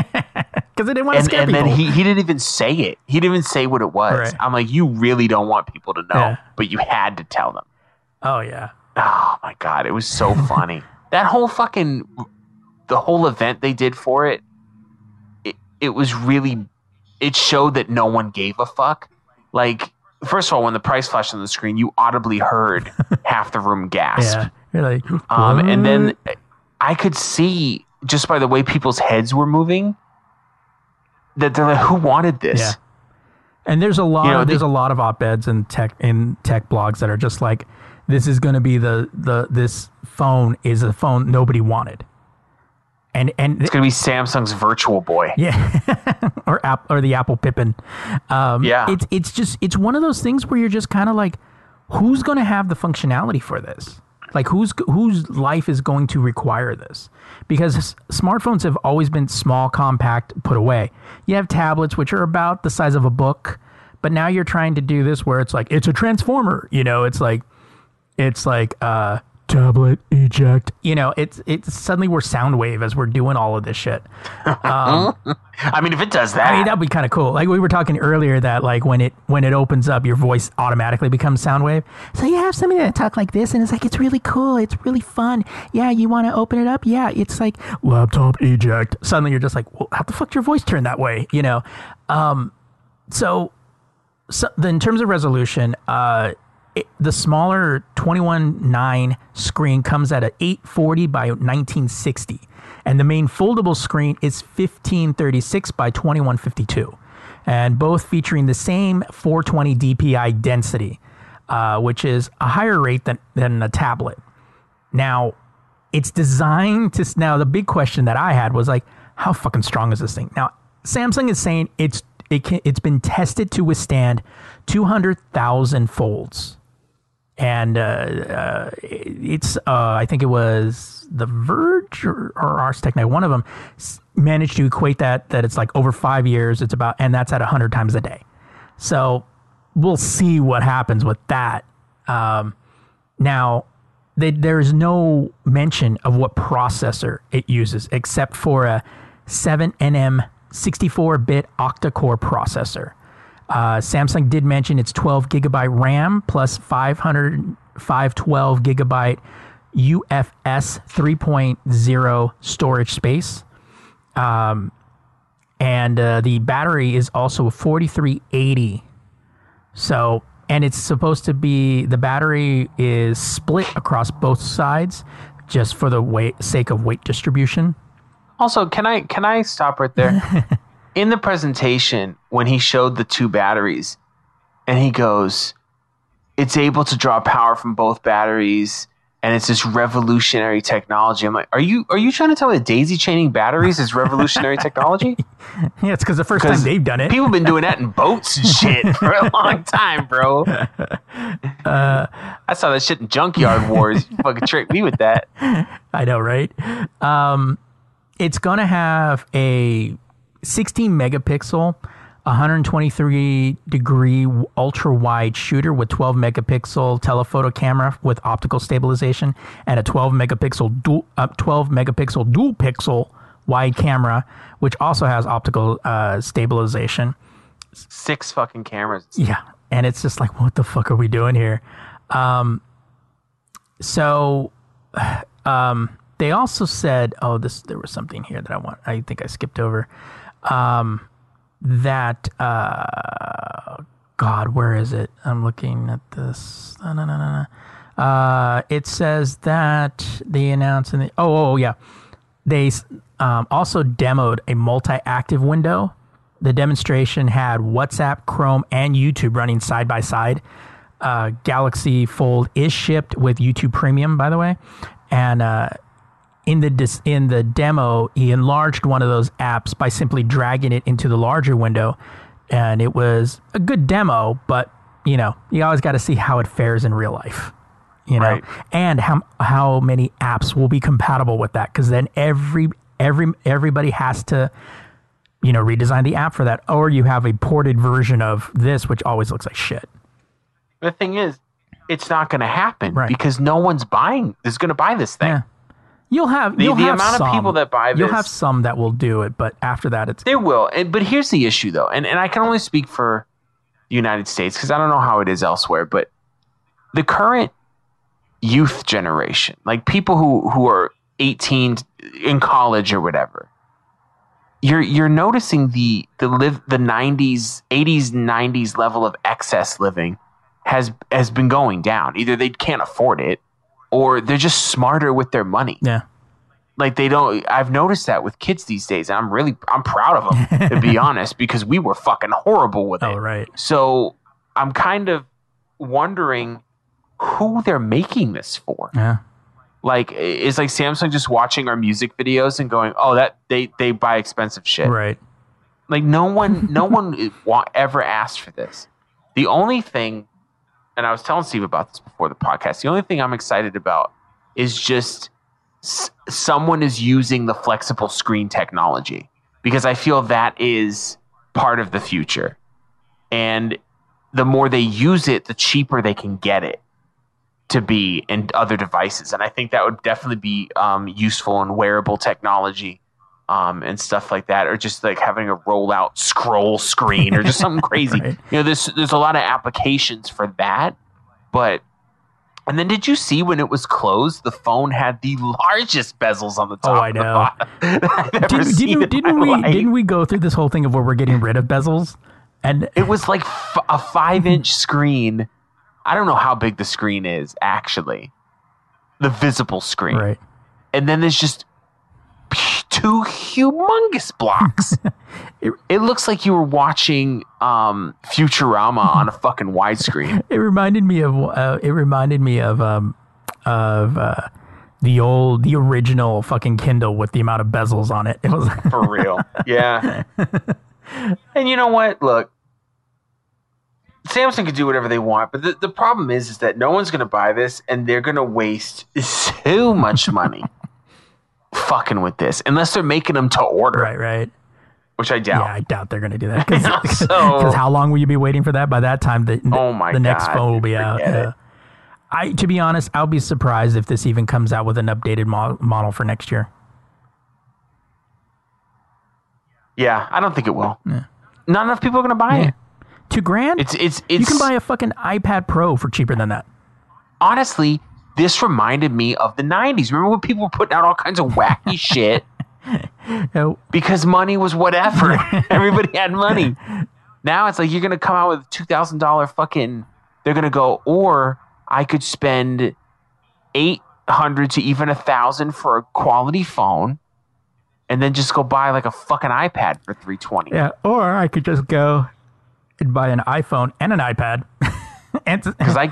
Because I didn't want to scare people. And then he didn't even say it. He didn't even say what it was. Right. I'm like, you really don't want people to know, but you had to tell them. Oh, yeah. Oh, my God. It was so funny. That whole fucking, the whole event they did for it, it was really, it showed that no one gave a fuck. Like, first of all, when the price flashed on the screen, you audibly heard half the room gasp. Yeah. You're like, what? And then I could see, just by the way people's heads were moving, that they're like, who wanted this? Yeah. And there's a lot of op-eds and tech blogs that are just like, this is going to be this phone is a phone nobody wanted, and it's going to be Samsung's Virtual Boy, or the Apple Pippin. It's one of those things where you're just kind of like, who's going to have the functionality for this? Like whose life is going to require this? Because smartphones have always been small, compact, put away. You have tablets, which are about the size of a book, but now you're trying to do this where it's like, it's a transformer, it's like tablet eject, it's suddenly we're Soundwave as we're doing all of this shit. I mean, if it does that, that'd be kind of cool. Like we were talking earlier that like when it opens up, your voice automatically becomes Soundwave. So you have somebody that talk like this and it's like, it's really cool. It's really fun. Yeah. You want to open it up? Yeah. It's like laptop eject. Suddenly you're just like, well, how the fuck did your voice turn that way? So in terms of resolution, the smaller 21.9 screen comes at a 840 by 1960, and the main foldable screen is 1536 by 2152, and both featuring the same 420 DPI density, which is a higher rate than a tablet. Now, it's designed to... Now, the big question that I had was like, how fucking strong is this thing? Now, Samsung is saying it's been tested to withstand 200,000 folds. And it's, I think it was The Verge or Ars Technica, one of them, managed to equate that it's like over 5 years, it's about, and that's at 100 times a day. So we'll see what happens with that. Now, there is no mention of what processor it uses, except for a 7nm 64-bit octa-core processor. Samsung did mention it's 12GB RAM plus 512GB UFS 3.0 storage space. The battery is also a 4380. So, and it's supposed to be, the battery is split across both sides just for the sake of weight distribution. Also, can I stop right there? In the presentation, when he showed the two batteries, and he goes, it's able to draw power from both batteries, and it's this revolutionary technology. I'm like, are you trying to tell me that daisy chaining batteries is revolutionary technology? Yeah, it's because the first time they've done it. People have been doing that in boats and shit for a long time, bro. I saw that shit in Junkyard Wars. You fucking tricked me with that. I know, right? It's going to have a 16 megapixel, 123 degree ultra wide shooter with 12 megapixel telephoto camera with optical stabilization, and a 12 megapixel dual pixel wide camera, which also has optical stabilization. 6 fucking cameras. Yeah, and it's just like, what the fuck are we doing here? They also said, there was something here that I think I skipped over. Where is it? I'm looking at this. It says that they announced They also demoed a multi-active window. The demonstration had WhatsApp, Chrome, and YouTube running side by side. Galaxy Fold is shipped with YouTube Premium, by the way. And, in the demo, he enlarged one of those apps by simply dragging it into the larger window, and it was a good demo, but you always got to see how it fares in real life, right. And how many apps will be compatible with that, because then everybody has to redesign the app for that, or you have a ported version of this, which always looks like shit. The thing is, it's not going to happen, right? Because no one's going to buy this thing. Yeah. You'll have the amount of people that buy this. You'll have some that will do it, but after that, there will. But here's the issue, though, and I can only speak for the United States because I don't know how it is elsewhere. But the current youth generation, like people who are 18 in college or whatever, you're noticing the 80s, 90s level of excess living has been going down. Either they can't afford it, or they're just smarter with their money. Yeah. Like I've noticed that with kids these days. And I'm proud of them, to be honest, because we were fucking horrible with it. Oh, right. So I'm kind of wondering who they're making this for. Yeah. Like, it's like Samsung just watching our music videos and going, oh, that they buy expensive shit. Right. Like no one ever asked for this. The only thing, and I was telling Steve about this before the podcast, the only thing I'm excited about is just someone is using the flexible screen technology, because I feel that is part of the future. And the more they use it, the cheaper they can get it to be in other devices. And I think that would definitely be useful in wearable technology and stuff like that, or just like having a rollout scroll screen or just something crazy. Right. There's a lot of applications for that. But, and then did you see when it was closed, the phone had the largest bezels on the top? Oh, I know. Didn't we go through this whole thing of where we're getting rid of bezels? And it was like a 5-inch screen. I don't know how big the screen is, actually. The visible screen. Right. And then there's just two humongous blocks. It looks like you were watching Futurama on a fucking widescreen. It reminded me of the original fucking Kindle with the amount of bezels on it. It was for real. Yeah. And you know what? Look, Samsung could do whatever they want, but the problem is that no one's going to buy this, and they're going to waste so much money fucking with this, unless they're making them to order. Right. Which I doubt. Yeah, I doubt they're going to do that. Because how long will you be waiting for that? By that time, the next phone will be out. To be honest, I'll be surprised if this even comes out with an updated model for next year. Yeah, I don't think it will. Yeah. Not enough people are going to buy it. $2,000? It's you can buy a fucking iPad Pro for cheaper than that. Honestly, this reminded me of the 90s. Remember when people were putting out all kinds of wacky shit? Because money was whatever. Everybody had money. Now it's like you're going to come out with $2,000 fucking... They're going to go, or I could spend $800 to even $1,000 for a quality phone. And then just go buy like a fucking iPad for $320. Yeah, or I could just go and buy an iPhone and an iPad. Because I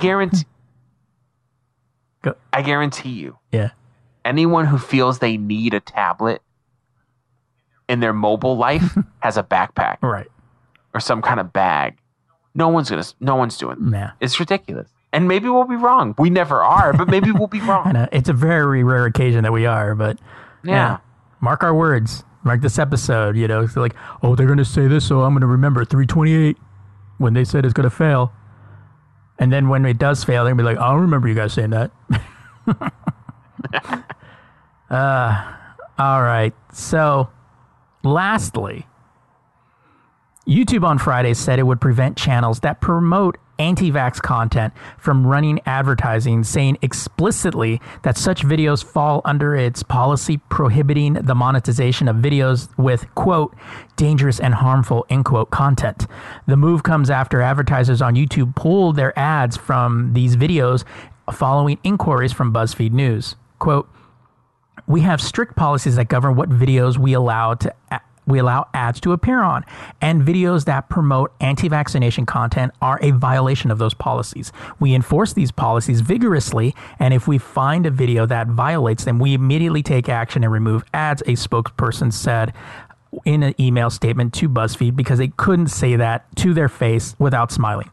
guarantee you, yeah, anyone who feels they need a tablet in their mobile life has a backpack, right, or some kind of bag. No one's doing that. Nah. It's ridiculous. And maybe we'll be wrong. We never are, but maybe we'll be wrong. I know. It's a very rare occasion that we are, but yeah. Mark our words. Mark this episode, you know. It's like, oh, they're going to say this, so I'm going to remember 328 when they said it's going to fail. And then when it does fail, they're going to be like, I don't remember you guys saying that. All right. So, lastly, YouTube on Friday said it would prevent channels that promote anti-vax content from running advertising, saying explicitly that such videos fall under its policy prohibiting the monetization of videos with, quote, dangerous and harmful, end quote, content. The move comes after advertisers on YouTube pulled their ads from these videos following inquiries from BuzzFeed News. Quote, we have strict policies that govern what videos we allow ads to appear on, and videos that promote anti-vaccination content are a violation of those policies. We enforce these policies vigorously, and if we find a video that violates them, we immediately take action and remove ads, a spokesperson said in an email statement to BuzzFeed, because they couldn't say that to their face without smiling.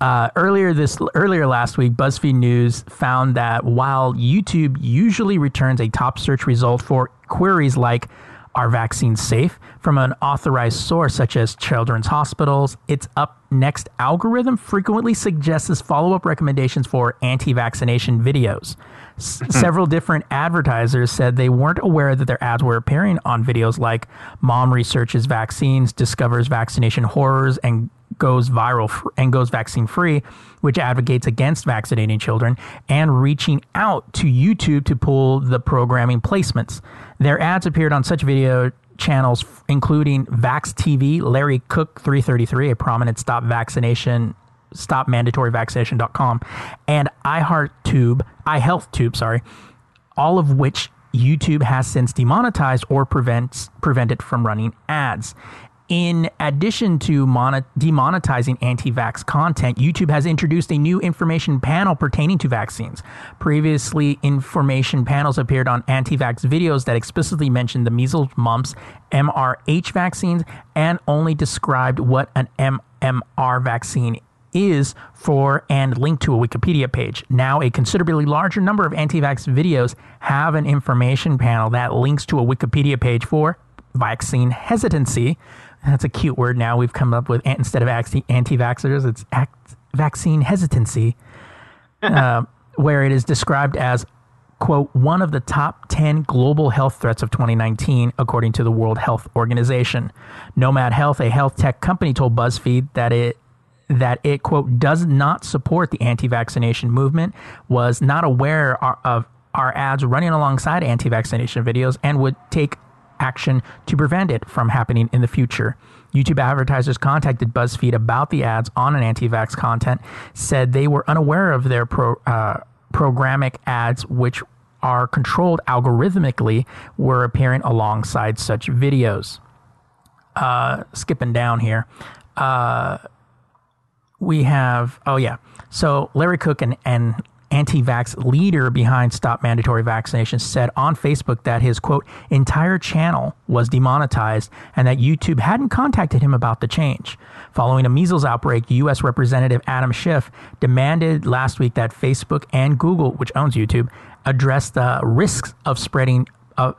Earlier last week, BuzzFeed News found that while YouTube usually returns a top search result for queries like, are vaccines safe? From an authorized source such as children's hospitals, its up next algorithm frequently suggests follow-up recommendations for anti-vaccination videos. Several different advertisers said they weren't aware that their ads were appearing on videos like Mom Researches Vaccines, Discovers Vaccination Horrors, and goes vaccine free, which advocates against vaccinating children, and reaching out to YouTube to pull the programming placements. Their ads appeared on such video channels, including Vax TV, Larry Cook 333, a prominent stopmandatoryvaccination.com, and iHealthTube, all of which YouTube has since demonetized or prevented from running ads. In addition to demonetizing anti-vax content, YouTube has introduced a new information panel pertaining to vaccines. Previously, information panels appeared on anti-vax videos that explicitly mentioned the measles, mumps, MRH vaccines, and only described what an MMR vaccine is for and linked to a Wikipedia page. Now, a considerably larger number of anti-vax videos have an information panel that links to a Wikipedia page for vaccine hesitancy. That's a cute word now we've come up with. Instead of anti-vaxxers, it's vaccine hesitancy, where it is described as, quote, one of the top 10 global health threats of 2019, according to the World Health Organization. Nomad Health, a health tech company, told BuzzFeed that it, quote, does not support the anti-vaccination movement, was not aware of our ads running alongside anti-vaccination videos, and would take action to prevent it from happening in the future. YouTube advertisers contacted BuzzFeed about the ads on an anti-vax content, said they were unaware of their programmatic ads, which are controlled algorithmically, were appearing alongside such videos. Skipping down here. We have, So Larry Cook, an anti-vax leader behind Stop Mandatory Vaccinations, said on Facebook that his, quote, entire channel was demonetized and that YouTube hadn't contacted him about the change. Following a measles outbreak, U.S. Representative Adam Schiff demanded last week that Facebook and Google, which owns YouTube, address the risks of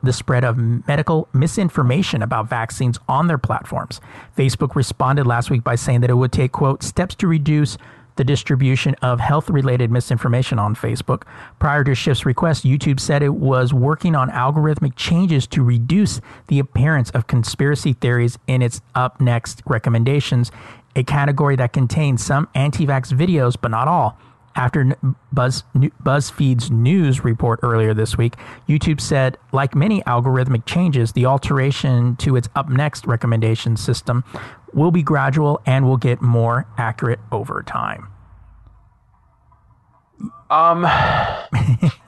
the spread of medical misinformation about vaccines on their platforms. Facebook responded last week by saying that it would take, quote, steps to reduce the distribution of health-related misinformation on Facebook. Prior to Schiff's request, YouTube said it was working on algorithmic changes to reduce the appearance of conspiracy theories in its Up Next recommendations, a category that contains some anti-vax videos, but not all. After BuzzFeed's news report earlier this week, YouTube said, like many algorithmic changes, the alteration to its Up Next recommendation system will be gradual and will get more accurate over time.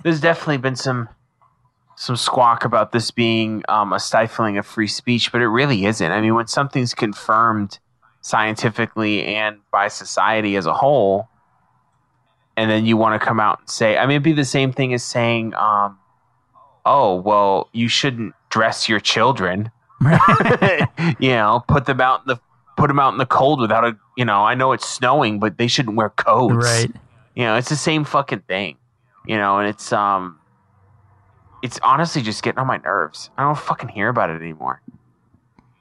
There's definitely been some squawk about this being a stifling of free speech, but it really isn't. I mean, when something's confirmed scientifically and by society as a whole, and then you want to come out and say, I mean, it'd be the same thing as saying, you shouldn't dress your children, put them out in the cold without a, I know it's snowing, but they shouldn't wear coats. Right. It's the same fucking thing, and it's honestly just getting on my nerves. I don't fucking hear about it anymore.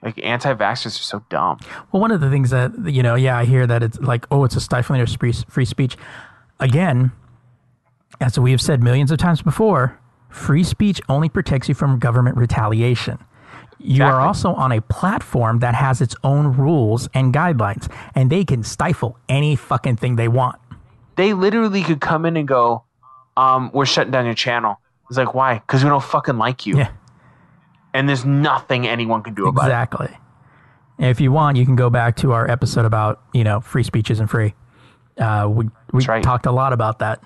Like, anti-vaxxers are so dumb. Well, one of the things that, I hear that it's like, it's a stifling of free speech. Again, as we have said millions of times before, free speech only protects you from government retaliation. You are also on a platform that has its own rules and guidelines, and they can stifle any fucking thing they want. They literally could come in and go, we're shutting down your channel. It's like, why? Because we don't fucking like you. Yeah. And there's nothing anyone can do about it. Exactly. If you want, you can go back to our episode about, free speech isn't free. We talked a lot about that,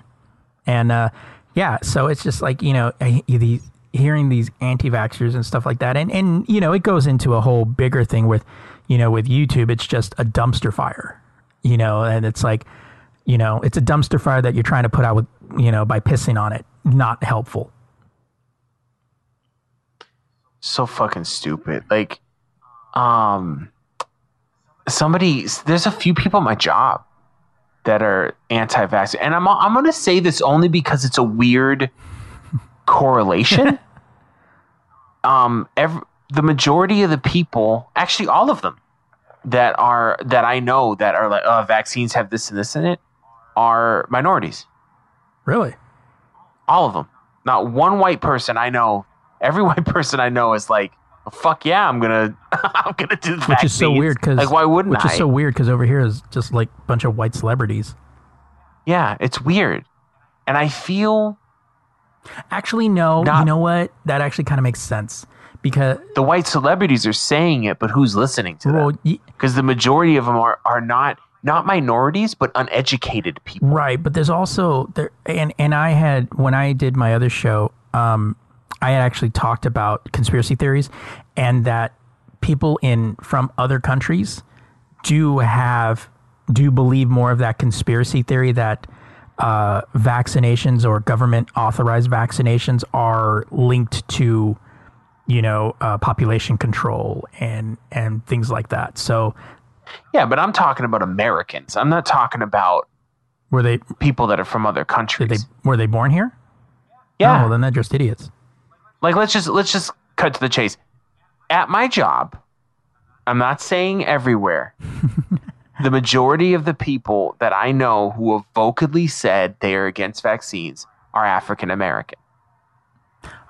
and so it's just like hearing these anti-vaxxers and stuff like that, and it goes into a whole bigger thing with with YouTube. It's just a dumpster fire, and it's like it's a dumpster fire that you're trying to put out with by pissing on it. Not helpful. So fucking stupid. Like, there's a few people at my job that are anti-vax, and I'm going to say this only because it's a weird correlation. The majority of the people, actually all of them, that I know that are like, oh, vaccines have this and this in it, are minorities. Really? All of them. Not one white person I know. Every white person I know is like, oh, fuck yeah, I'm gonna do vaccines. Which is so weird because why wouldn't I? Which is so weird because over here is just like a bunch of white celebrities. Yeah, it's weird, and I feel. Actually, no. You know what? That actually kind of makes sense because the white celebrities are saying it, but who's listening to them? Because the majority of them are not minorities, but uneducated people. Right, but there's also and I had when I did my other show. I had actually talked about conspiracy theories and that people from other countries do believe more of that conspiracy theory that vaccinations or government authorized vaccinations are linked to, population control and things like that. So, yeah, but I'm talking about Americans. I'm not talking about people that are from other countries. Were they born here? Yeah. No, then they're just idiots. Like, let's just cut to the chase. At my job, I'm not saying everywhere, the majority of the people that I know who have vocally said they are against vaccines are African American.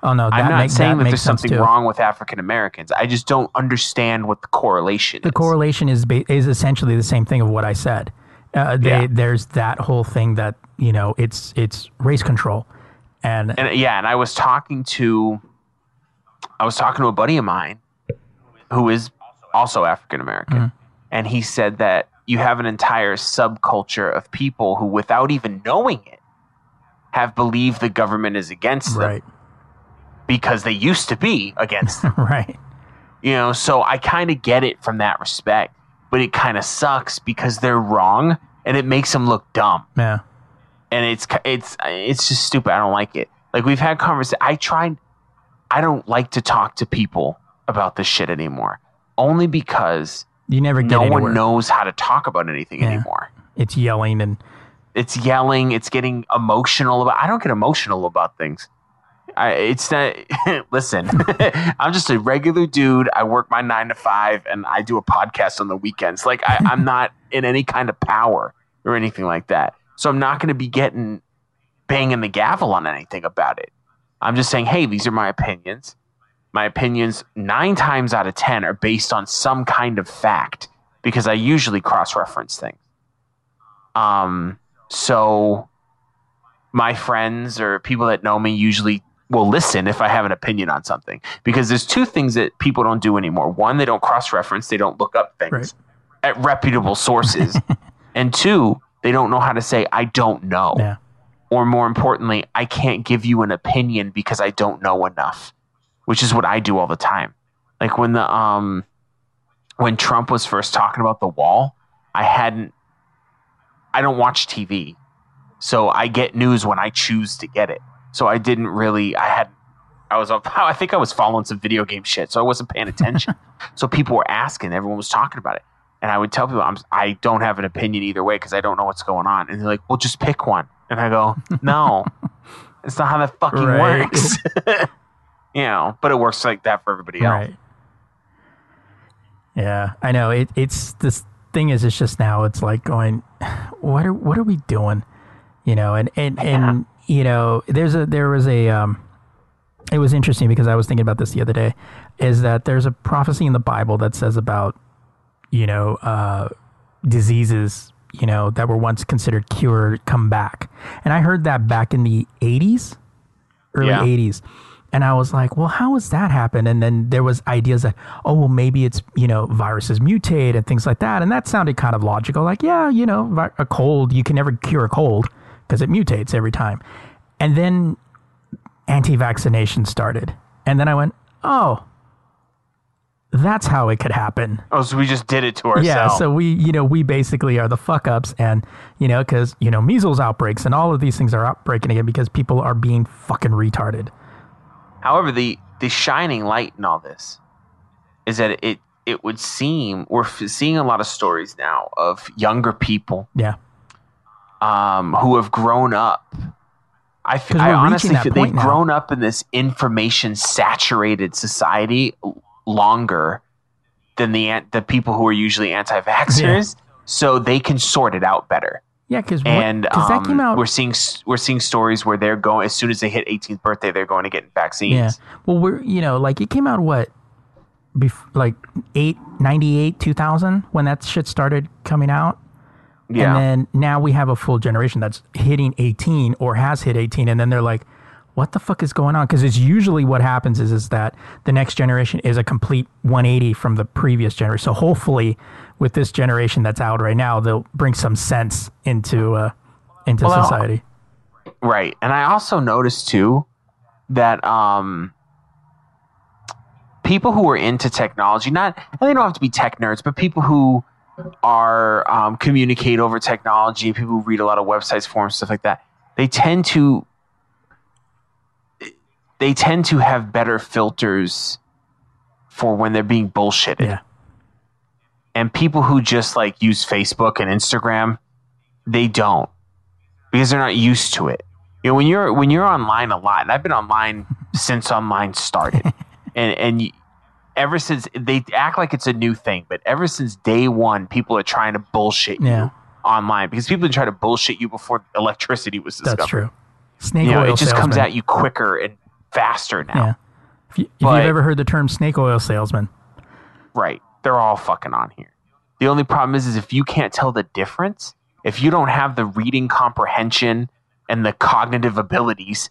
Oh no, I'm not saying that there's something wrong with African Americans. I just don't understand what the correlation is. The correlation is essentially the same thing of what I said. There's that whole thing that it's race control. And I was talking to I was talking to a buddy of mine who is also African American, mm-hmm. and he said that you have an entire subculture of people who, without even knowing it, have believed the government is against them, right? Because they used to be against them, right? You know, so I kind of get it from that respect, but it kind of sucks because they're wrong and it makes them look dumb. Yeah, and it's just stupid. I don't like it. Like we've had conversations. I don't like to talk to people about this shit anymore, only because you never get no anywhere. One knows how to talk about anything anymore. It's yelling. It's getting emotional about. I don't get emotional about things. It's not. Listen, I'm just a regular dude. I work my 9 to 5, and I do a podcast on the weekends. Like I'm not in any kind of power or anything like that. So I'm not going to be banging the gavel on anything about it. I'm just saying, hey, these are my opinions. My opinions 9 times out of 10 are based on some kind of fact because I usually cross-reference things. So my friends or people that know me usually will listen if I have an opinion on something, because there's 2 things that people don't do anymore. One, they don't cross-reference. They don't look up things at reputable sources. And 2, they don't know how to say, I don't know. Yeah. Or more importantly, I can't give you an opinion because I don't know enough, which is what I do all the time. Like when the when Trump was first talking about the wall, I don't watch TV, so I get news when I choose to get it. So I didn't really. I think I was following some video game shit, so I wasn't paying attention. So people were asking. Everyone was talking about it, and I would tell people I don't have an opinion either way because I don't know what's going on. And they're like, "Well, just pick one." And I go, "No, it's not how that fucking works." You know, but it works like that for everybody else. Right. Yeah, I know. It's this thing is, it's just now it's like going, what are we doing? You know, and you know, it was interesting because I was thinking about this the other day, is that there's a prophecy in the Bible that says about, you know, diseases, you know, that were once considered cured come back. And I heard that back in the 80s, early 80s. And I was like, well, how has that happened? And then there was ideas that, oh, well, maybe it's, you know, viruses mutate and things like that. And that sounded kind of logical. Like, yeah, you know, a cold, you can never cure a cold because it mutates every time. And then anti-vaccination started. And then I went, oh, that's how it could happen. Oh, so we just did it to ourselves. Yeah, so we basically are the fuck-ups, and, you know, because, you know, measles outbreaks and all of these things are outbreaking again because people are being fucking retarded. However, the shining light in all this is that it would seem we're seeing a lot of stories now of younger people, who have grown up. I honestly feel they've grown up in this information saturated society longer than the people who are usually anti-vaxxers, so they can sort it out better. Yeah, because that came out. We're seeing stories where they're going, as soon as they hit 18th birthday, they're going to get vaccines. Yeah, well, it came out like 98, 2000 when that shit started coming out. Yeah, and then now we have a full generation that's hitting 18 or has hit 18, and then they're like, "What the fuck is going on?" Because it's usually what happens is that the next generation is a complete 180 from the previous generation. So hopefully, with this generation that's out right now, they'll bring some sense into society. Right. And I also noticed too that people who are into technology, they don't have to be tech nerds, but people who are communicate over technology, people who read a lot of websites, forums, stuff like that, they tend to have better filters for when they're being bullshitted. Yeah. And people who just like use Facebook and Instagram, they don't, because they're not used to it. You know, when you're online a lot, and I've been online since online started, and ever since, they act like it's a new thing, but ever since day one, people are trying to bullshit you online, because people try to bullshit you before electricity was discovered. That's true. Snake oil salesman. It just comes at you quicker and faster now. Yeah. If you've ever heard the term snake oil salesman, right? They're all fucking on here. The only problem is if you can't tell the difference, if you don't have the reading comprehension and the cognitive abilities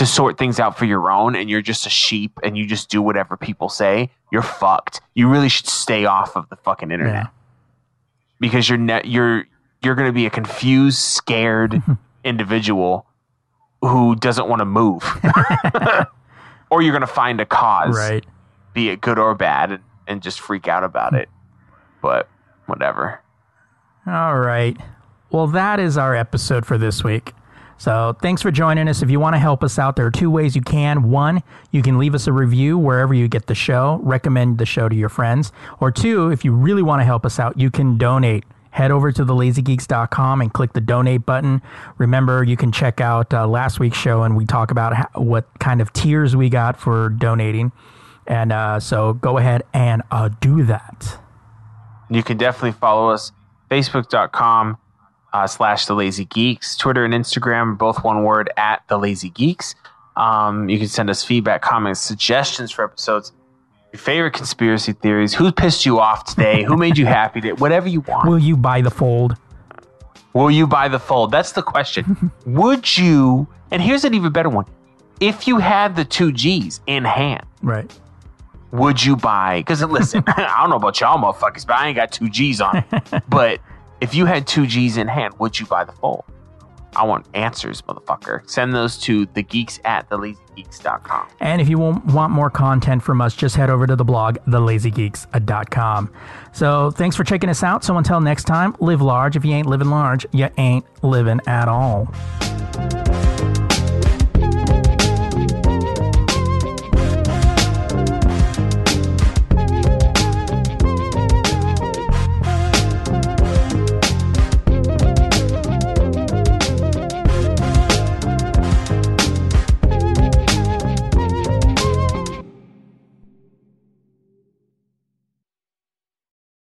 to sort things out for your own, and you're just a sheep and you just do whatever people say, you're fucked. You really should stay off of the fucking internet, because you're going to be a confused, scared individual who doesn't want to move, or you're going to find a cause, right, be it good or bad, and just freak out about it. But whatever. All right. Well, that is our episode for this week. So thanks for joining us. If you want to help us out, there are two ways you can. One, you can leave us a review wherever you get the show, recommend the show to your friends. Or two, if you really want to help us out, you can donate. Head over to thelazygeeks.com and click the donate button. Remember, you can check out last week's show, and we talk about what kind of tiers we got for donating. And so go ahead and do that. You can definitely follow us, facebook.com/thelazygeeks, Twitter and Instagram, both one word, @thelazygeeks. You can send us feedback, comments, suggestions for episodes, your favorite conspiracy theories, who pissed you off today, who made you happy today, whatever you want. Will you buy the fold? Will you buy the fold? That's the question. Would you, and here's an even better one, if you had the two G's in hand, right, would you buy, because listen, I don't know about y'all motherfuckers, but I ain't got two G's on it, but if you had two G's in hand, would you buy the fold? I want answers, motherfucker. Send those to thegeeks@thelazygeeks.com. And if you want more content from us, just head over to the blog, thelazygeeks.com. So thanks for checking us out. So until next time, live large. If you ain't living large, you ain't living at all.